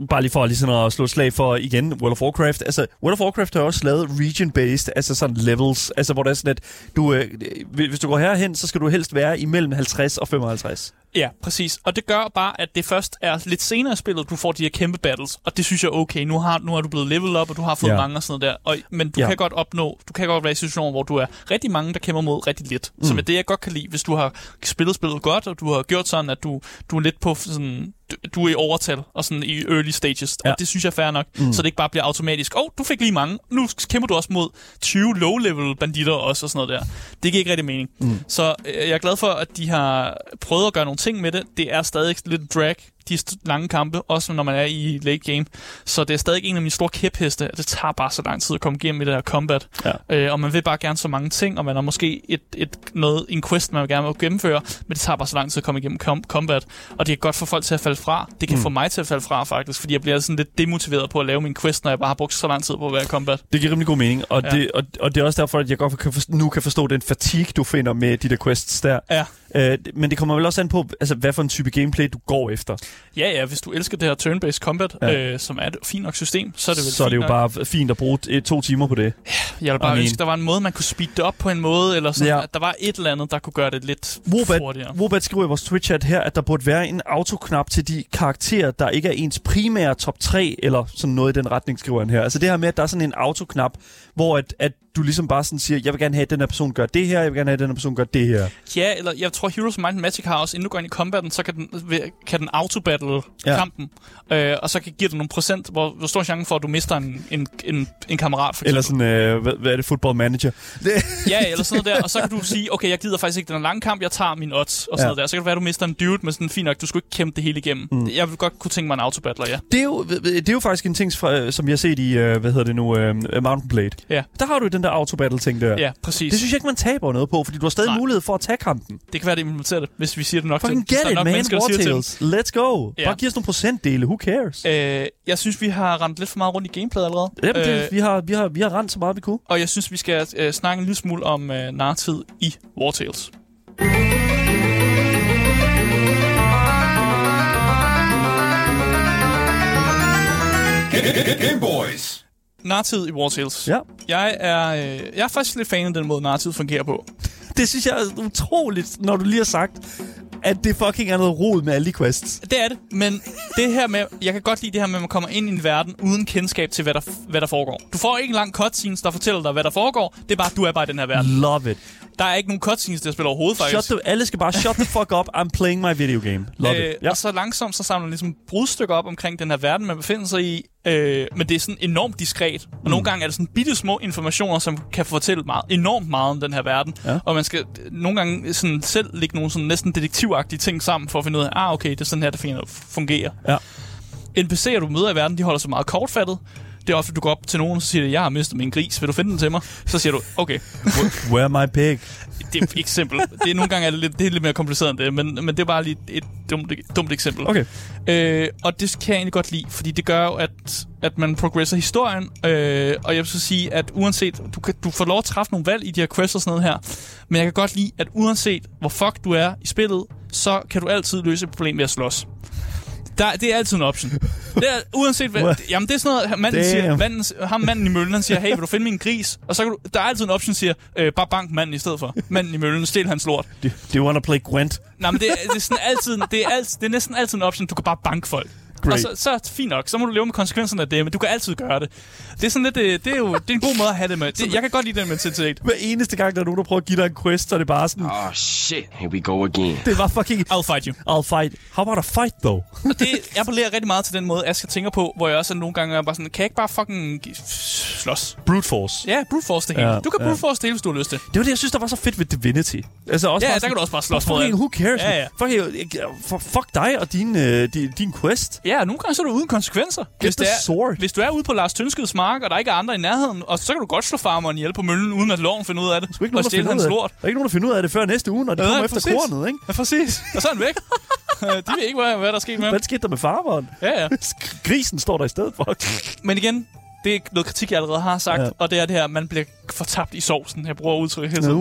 bare lige for lige sådan at slå slag for igen World of Warcraft. Altså World of Warcraft har også lavet region-based, altså sådan levels, altså hvor der er sådan at du øh, hvis du går herhen, så skal du helst være imellem halvtreds og femoghalvtreds. Ja, præcis. Og det gør bare, at det først er lidt senere i spillet, du får de her kæmpe battles, og det synes jeg er okay. Nu har, nu har du blevet level up, og du har fået ja. mange og sådan noget der. Og, men du ja. kan godt opnå, du kan godt være i situationer, hvor du er rigtig mange, der kæmper mod rigtig lidt. Mm. Som er det, jeg godt kan lide, hvis du har spillet spillet godt, og du har gjort sådan, at du, du er lidt på sådan... Du, du er i overtal, og sådan i early stages, ja. og det synes jeg er fair nok, mm. så det ikke bare bliver automatisk, åh, oh, du fik lige mange, nu kæmper du også mod tyve low-level banditter også, og sådan noget der. Det giver ikke rigtig mening. Mm. Så øh, jeg er glad for, at de har prøvet at gøre nogle ting med det. Det er stadig lidt drag, de lange kampe, også når man er i late game. Så det er stadig en af mine store kæpheste, at det tager bare så lang tid at komme igennem i det her combat. Ja. Øh, og man vil bare gerne så mange ting, og man har måske et, et, noget, en quest, man vil gerne gennemføre, men det tager bare så lang tid at komme igennem com- combat. Og det kan godt få folk til at falde fra. Det kan mm. få mig til at falde fra, faktisk, fordi jeg bliver sådan lidt demotiveret på at lave min quest, når jeg bare har brugt så lang tid på at være i combat. Det giver rimelig god mening, og, ja. det, og, og det er også derfor, at jeg godt kan forstå, nu kan forstå den fatigue, du finder med de der quests der. Ja. Øh, men det kommer vel også an på, altså, hvad for en type gameplay, du går efter. Ja, ja, hvis du elsker det her turn-based combat, ja. øh, som er et fint nok system, så er det vel Så er det jo nok. bare fint at bruge et, to timer på det. Jeg vil bare I ønske, mean. der var en måde, man kunne speede det op på en måde, eller sådan, ja. at der var et eller andet, der kunne gøre det lidt Wobat, hurtigere. Wobat skriver i vores Twitch-chat her, at der burde være en autoknap til de karakterer, der ikke er ens primære top tre, eller sådan noget i den retning, skriver han her. Altså det her med, at der er sådan en autoknap, hvor at, at du ligesom bare sådan siger, jeg vil gerne have, at den her person gør det her, jeg vil gerne have, at den her person gør det her. Ja, eller jeg tror, Heroes of Might and Magic har også, inden du går ind i combatten, så kan den, kan den auto-battle ja. kampen, øh, og så kan give dig nogle procent, hvor, hvor stor chance for, at du mister en, en, en, en kammerat, for eksempel. Eller sådan, øh, hvad, hvad er det, football manager? ja, eller sådan noget der, og så kan du sige, okay, jeg gider faktisk ikke den lange kamp, jeg tager min odds, og sådan ja. noget der. Så kan det være, at du mister en dude, men sådan, fint nok, du skulle ikke kæmpe det hele igennem. Mm. Jeg vil godt kunne tænke mig en autobattler, ja. Det er, jo, det er jo faktisk en ting, som jeg har set i, hvad hedder det nu, uh, Mountain Blade. Ja. Der har du den der autobattle-ting der. Ja, præcis. Det synes jeg ikke, man taber noget på, fordi du har stadig Nej. mulighed for at tage kampen. Det kan være, det implementerer det, hvis vi siger det nok til. Fucking get it, man. Wartales. Let's go. Ja. Bare giv os nogle procentdele. Who cares? Øh, jeg synes, vi har rendt lidt for meget rundt i gameplayet allerede. Jamen, øh, det, vi, har, vi, har, vi har rendt så meget, vi kunne. Og jeg synes, vi skal øh, snakke en lille smule om øh, narrativ i Wartales. Gameboys. Narrativet i Wartales. Ja. Jeg er, øh, jeg er faktisk lidt fan af den måde, narrativet fungerer på. Det synes jeg er utroligt, når du lige har sagt, at det fucking er noget rod med alle de quests. Det er det, men det her med, jeg kan godt lide det her med, at man kommer ind i en verden uden kendskab til, hvad der, hvad der foregår. Du får ikke en lang cutscene, der fortæller dig, hvad der foregår. Det er bare, du er bare i den her verden. Love it. Der er ikke nogen cutscenes, der spiller overhovedet, faktisk. Shut the, alle skal bare shut the fuck up, I'm playing my video game. Love øh, it. Yep. Og så langsomt, så samler man ligesom brudstykker op omkring den her verden, man befinder sig i. Øh, men det er sådan enormt diskret. Og mm. nogle gange er det sådan bitte små informationer, som kan fortælle meget, enormt meget om den her verden. Ja. Og man skal nogle gange sådan selv lægge nogle sådan næsten detektivagtige ting sammen, for at finde ud af, ah okay, det er sådan her, det fungerer. Ja. N P C'er, du møder i verden, de holder sig meget kortfattet. Det er ofte, du går op til nogen, og så siger, jeg har mistet min gris, vil du finde den til mig? Så siger du, okay. Where my pig? Det er et eksempel. Det er, nogle gange er det, lidt, det er lidt mere kompliceret end det, men, men det er bare lige et dumt, dumt eksempel. Okay. Øh, og det kan jeg egentlig godt lide, fordi det gør jo, at, at man progresser historien, øh, og jeg vil så sige, at uanset, du, kan, du får lov at træffe nogle valg i de her quests og sådan noget her, men jeg kan godt lide, at uanset hvor fuck du er i spillet, så kan du altid løse et problem ved at slås. Der, det er altid en option. Det er, uanset hvad... What? Jamen, det er sådan noget, manden siger, manden, ham manden i møllen, han siger, hey, vil du finde min gris? Og så kan du... Der er altid en option, siger, øh, bare bank manden i stedet for. Manden i møllen, stil hans lort. Do, do you wanna play Gwent? Nej, men det, det er sådan altid... Det er, altid, det er næsten altid en option, du kan bare banke folk. Great. Og så, så fint nok, så må du leve med konsekvenserne af det, men du kan altid gøre det. Det er sådan lidt, det, det er jo det er en god måde at have det med. Det, jeg kan godt lide den mentalitet. Hver eneste gang, der er nogen, der prøver at give dig en quest, så er det bare sådan... Oh shit, here we go again. Det var fucking... I'll fight you. I'll fight. How about a fight, though? Og det appellerer rigtig meget til den måde, Asger tænker på, hvor jeg også nogle gange er bare sådan, kan jeg ikke bare fucking slås? Brute force. Ja, brute force det hele. Ja, du kan ja. brute force det hele, hvis du har lyst til. Det var det, jeg synes, der var så fedt ved Divinity. Altså, også ja, der sådan, kan du også bare slås for fucking, who cares? Ja, ja. Fucking, fuck dig og din, øh, din, din quest. Ja, og nogle gange så er du uden konsekvenser. Hvis, det er, hvis du er ude på Lars Tønskeds mark, og der ikke er andre i nærheden, og så kan du godt slå farmeren ihjel på møllen, uden at loven finder ud af det. Ikke og stille hans lort. Der er ikke nogen, der finder ud af det før næste uge, når de ja, kommer efter kornet, ikke? Ja, præcis. Og så er han væk. De ved ikke, hvad, hvad der sker med ham. Hvad skete der med farmeren? Ja, ja. Grisen står der i stedet for. Men igen, det er noget kritik, jeg allerede har sagt, ja. og det er det her, man bliver fortabt i sovsen. Jeg bruger udtrykket hele tiden.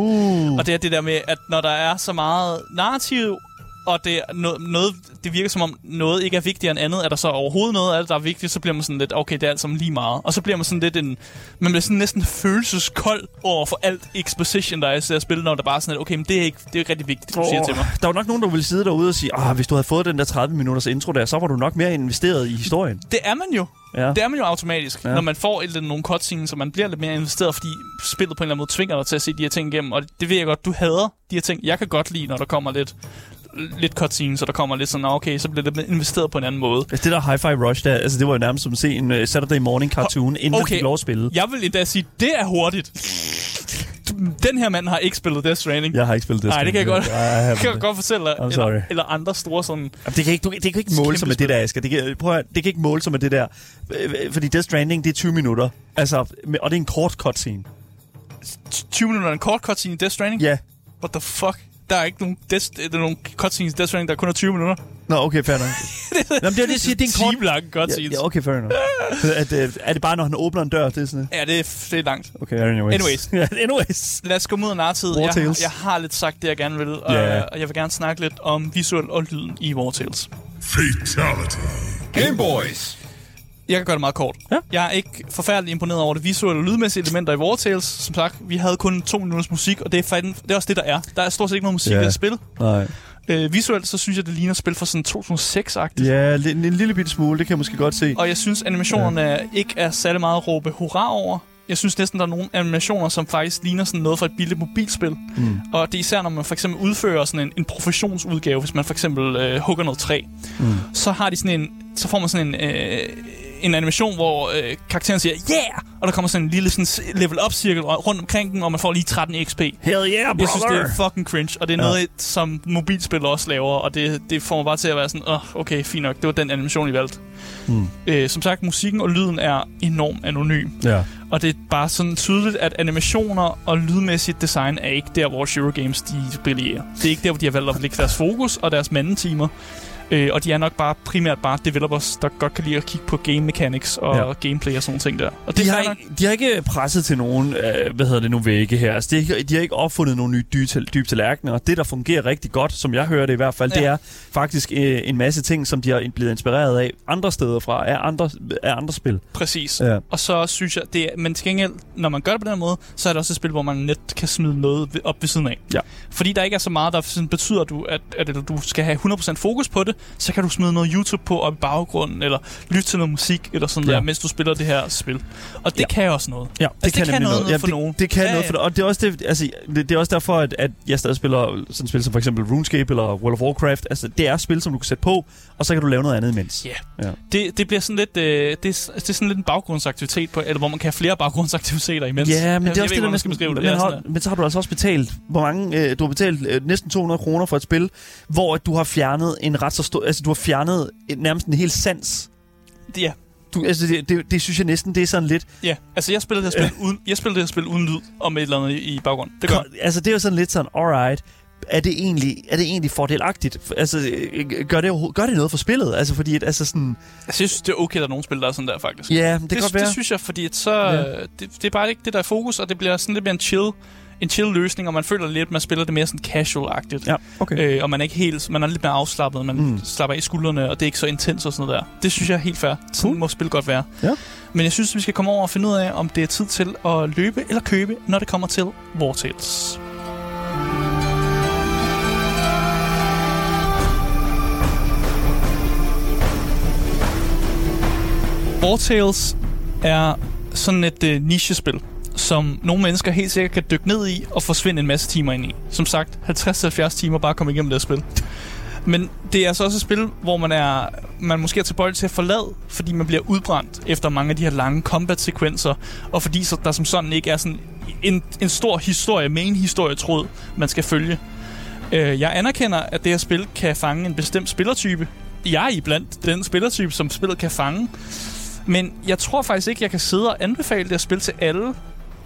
Uh. Og det er det der med, at når der er så meget narrativ og det, noget, noget, det virker som om noget ikke er vigtigere end andet. Er der så overhovedet noget af det, der er vigtigt, så bliver man sådan lidt, okay, det er alt sammen lige meget. Og så bliver man sådan lidt en, man bliver sådan næsten følelseskold over for alt exposition, der er til at spille, når der bare er sådan lidt, okay, men det er ikke, det er ikke rigtig vigtigt, du oh, siger til mig. Der er jo nok nogen, der ville sidde derude og sige, ah, hvis du havde fået den der tredive minutters intro der, så var du nok mere investeret i historien. Det er man jo. Ja. Det er man jo automatisk, ja. Når man får et eller andet, nogle cutscenes, så man bliver lidt mere investeret, fordi spillet på en eller anden måde tvinger dig til at se de her ting igennem. Og det ved jeg godt, du hader de her ting. Jeg kan godt lide, når der kommer lidt, lidt cutscenes, og der kommer lidt sådan, okay, så bliver det investeret på en anden måde. Altså det der Hi-Fi Rush der, altså det var jo nærmest som at se en uh, Saturday morning cartoon, inden okay. man fik lov at spille. Jeg vil endda sige, det er hurtigt. Den her mand har ikke spillet Death Stranding. Jeg har ikke spillet Death Stranding. Nej, det kan jeg godt, kan jeg godt fortælle dig. Eller, eller andre store sådan... Jamen, det kan ikke, du, det kan ikke måle sig med det der, Asger. Det kan, prøv at, det kan ikke måle sig med det der. Fordi Death Stranding, det er tyve minutter. Altså, og det er en kort cutscene. tyve minutter er en kort cutscene i Death Stranding? Ja. Yeah. What the fuck? Der er ikke nogen, des, der er nogen cutscenes i Death Stranding, der kun er tyve minutter. Nå, okay, fair nok. Jamen, det er lige at sige, det er en timelange cutscenes. Ja, okay, fair nok. Er det, er det bare, når han åbner en dør, det er sådan? Ja, det er, det er langt. Okay, anyways. Anyways. anyways. Lad os gå mod en nartid. Jeg, jeg har lidt sagt det, jeg gerne vil, og, yeah. og jeg vil gerne snakke lidt om visuel og lyden i Wartales. Fatality. Gameboys. Jeg kan gøre det meget kort. Ja? Jeg er ikke forfærdeligt imponeret over det visuelle og lydmæssige elementer i Wartales. Som sagt, vi havde kun to minutters musik, og det er, fandme, det er også det, der er. Der er stort set ikke noget musik, yeah. i det spil. Nej. Øh, visuelt, så synes jeg, det ligner spil fra sådan to tusind og seks-agtigt. Ja, en, en lille bitte smule, det kan jeg måske godt se. Og jeg synes, animationerne ja. ikke er særlig meget at råbe hurra over. Jeg synes næsten, der er nogle animationer, som faktisk ligner sådan noget fra et billigt mobilspil. Mm. Og det er især, når man for eksempel udfører sådan en, en professionsudgave, hvis man for eksempel øh, hugger noget træ. Mm. Så, har de sådan en, så får man sådan en... Øh, en animation, hvor øh, karakteren siger, yeah! Og der kommer sådan en lille sådan level-up-cirkel rundt omkring den, og man får lige tretten X P. Hell yeah, brother! Jeg synes, det er fucking cringe, og det er noget, ja. som mobilspil også laver, og det, det får mig bare til at være sådan, åh, oh, okay, fint nok, det var den animation, I valgte. Hmm. Øh, som sagt, musikken og lyden er enormt anonym. Ja. Og det er bare sådan tydeligt, at animationer og lydmæssigt design er ikke der, hvor Shiro Games, de brillerer. Det er ikke der, hvor de har valgt at lægge deres fokus og deres mandetimer. Øh, og de er nok bare primært bare developers, der godt kan lide at kigge på game mechanics og ja. gameplay og sådan ting der. Og det de, har nok... ikke, de har ikke presset til nogen, øh, hvad hedder det nu, vægge her. Altså, de, de har ikke opfundet nogle nye dybe dyb, dyb tallerkener, og det, der fungerer rigtig godt, som jeg hører det i hvert fald, ja. det er faktisk øh, en masse ting, som de har blevet inspireret af andre steder fra, af andre, af andre spil. Præcis. Ja. Og så synes jeg, det er, men til gengæld, når man gør det på den måde, så er det også et spil, hvor man net kan smide noget op ved siden af. Ja. Fordi der ikke er så meget, der betyder, at du, at, at du skal have hundrede procent fokus på det, så kan du smide noget YouTube på op i baggrunden, eller lytte til noget musik, eller sådan ja. der, mens du spiller det her spil. Og det ja. kan også noget. Ja, altså, det, det kan, kan noget, noget ja, for det, nogen. Det kan ja, noget for nogen. Og det er også, det, altså, det, det er også derfor, at, at jeg stadig spiller sådan spil som for eksempel RuneScape eller World of Warcraft. Altså, det er spil, som du kan sætte på, og så kan du lave noget andet imens. Ja. ja. Det, det bliver sådan lidt, øh, det, er, det er sådan lidt en baggrundsaktivitet, på, eller hvor man kan have flere baggrundsaktiviteter imens. Ja, men jeg, det er også det, man skal beskrive det. Har, men så har du altså også betalt, hvor mange, øh, du har betalt øh, næsten to hundrede kroner for et spil, hvor du har fjernet en ret så stor, altså du har fjernet nærmest en hel sans. Ja. Du, altså det, det, det synes jeg næsten, det er sådan lidt... Ja, altså jeg spiller det her spil, øh. uden, jeg spiller det her spil uden lyd og med et eller andet i baggrunden. Det gør Kom, altså det er jo sådan lidt sådan, alright, er det egentlig, er det egentlig fordelagtigt? Altså gør det, gør det noget for spillet? Altså fordi, at, altså sådan... Altså jeg synes, det er okay, at der er nogle spil, der er sådan der faktisk. Ja, det, det kan godt være. Det synes jeg, fordi at så... Ja. Det, det er bare ikke det, der er fokus, og det bliver sådan lidt mere en chill... en chill-løsning, og man føler lidt, at man spiller det mere sådan casual-agtigt. Ja, okay. øh, og man er ikke helt... Man er lidt mere afslappet, man mm. slapper af i skuldrene, og det er ikke så intens og sådan noget der. Det synes jeg er helt fair. Sådan cool. må spil godt være. Ja. Men jeg synes, vi skal komme over og finde ud af, om det er tid til at løbe eller købe, når det kommer til Wartales. Wartales er sådan et øh, nichespil, som nogle mennesker helt sikkert kan dykke ned i og forsvinde en masse timer ind i. Som sagt, halvtreds til halvfjerds timer bare komme igennem det her spil. Men det er altså også et spil, hvor man er man måske er tilbøjelig til at forlade, fordi man bliver udbrændt efter mange af de her lange combat-sekvenser, og fordi så der som sådan ikke er sådan en, en stor historie, main historietråd, man skal følge. Jeg anerkender, at det her spil kan fange en bestemt spillertype. Jeg er iblandt den spillertype, som spillet kan fange. Men jeg tror faktisk ikke, jeg kan sidde og anbefale det her spil til alle,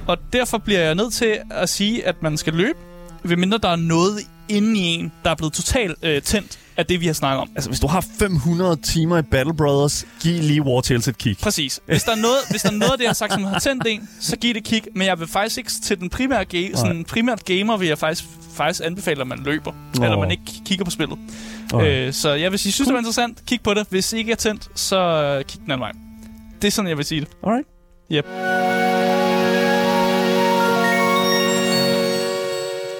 og derfor bliver jeg nødt til at sige, at man skal løbe, medmindre der er noget inde i en, der er blevet totalt øh, tændt af det, vi har snakket om. Altså, hvis du har fem hundrede timer i Battle Brothers, giv lige Wartales et kig. Præcis. Hvis der er noget, hvis der er noget af det, jeg har sagt, som har tændt en, så giv det kig. Men jeg vil faktisk ikke til den primære, ga- sådan, primært gamer, vil jeg faktisk faktisk anbefaler, at man løber, oh. eller man ikke kigger på spillet. Oh. Øh, så jeg vil sige, synes cool. det var interessant. Kig på det. Hvis I ikke er tændt, så kig den anden vej. Det er sådan, jeg vil sige det. Alright. Yep.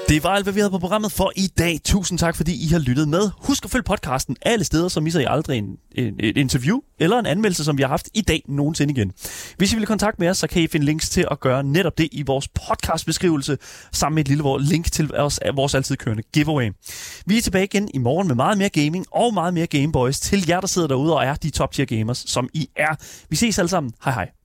Det var alt, hvad vi havde på programmet for i dag. Tusind tak, fordi I har lyttet med. Husk at følge podcasten alle steder, så misser I aldrig en, en, et interview eller en anmeldelse, som vi har haft i dag nogensinde igen. Hvis I vil kontakte med os, så kan I finde links til at gøre netop det i vores podcastbeskrivelse, sammen med et lille link til vores, vores altid kørende giveaway. Vi er tilbage igen i morgen med meget mere gaming og meget mere Gameboys til jer, der sidder derude og er de top tier gamers, som I er. Vi ses alle sammen. Hej hej.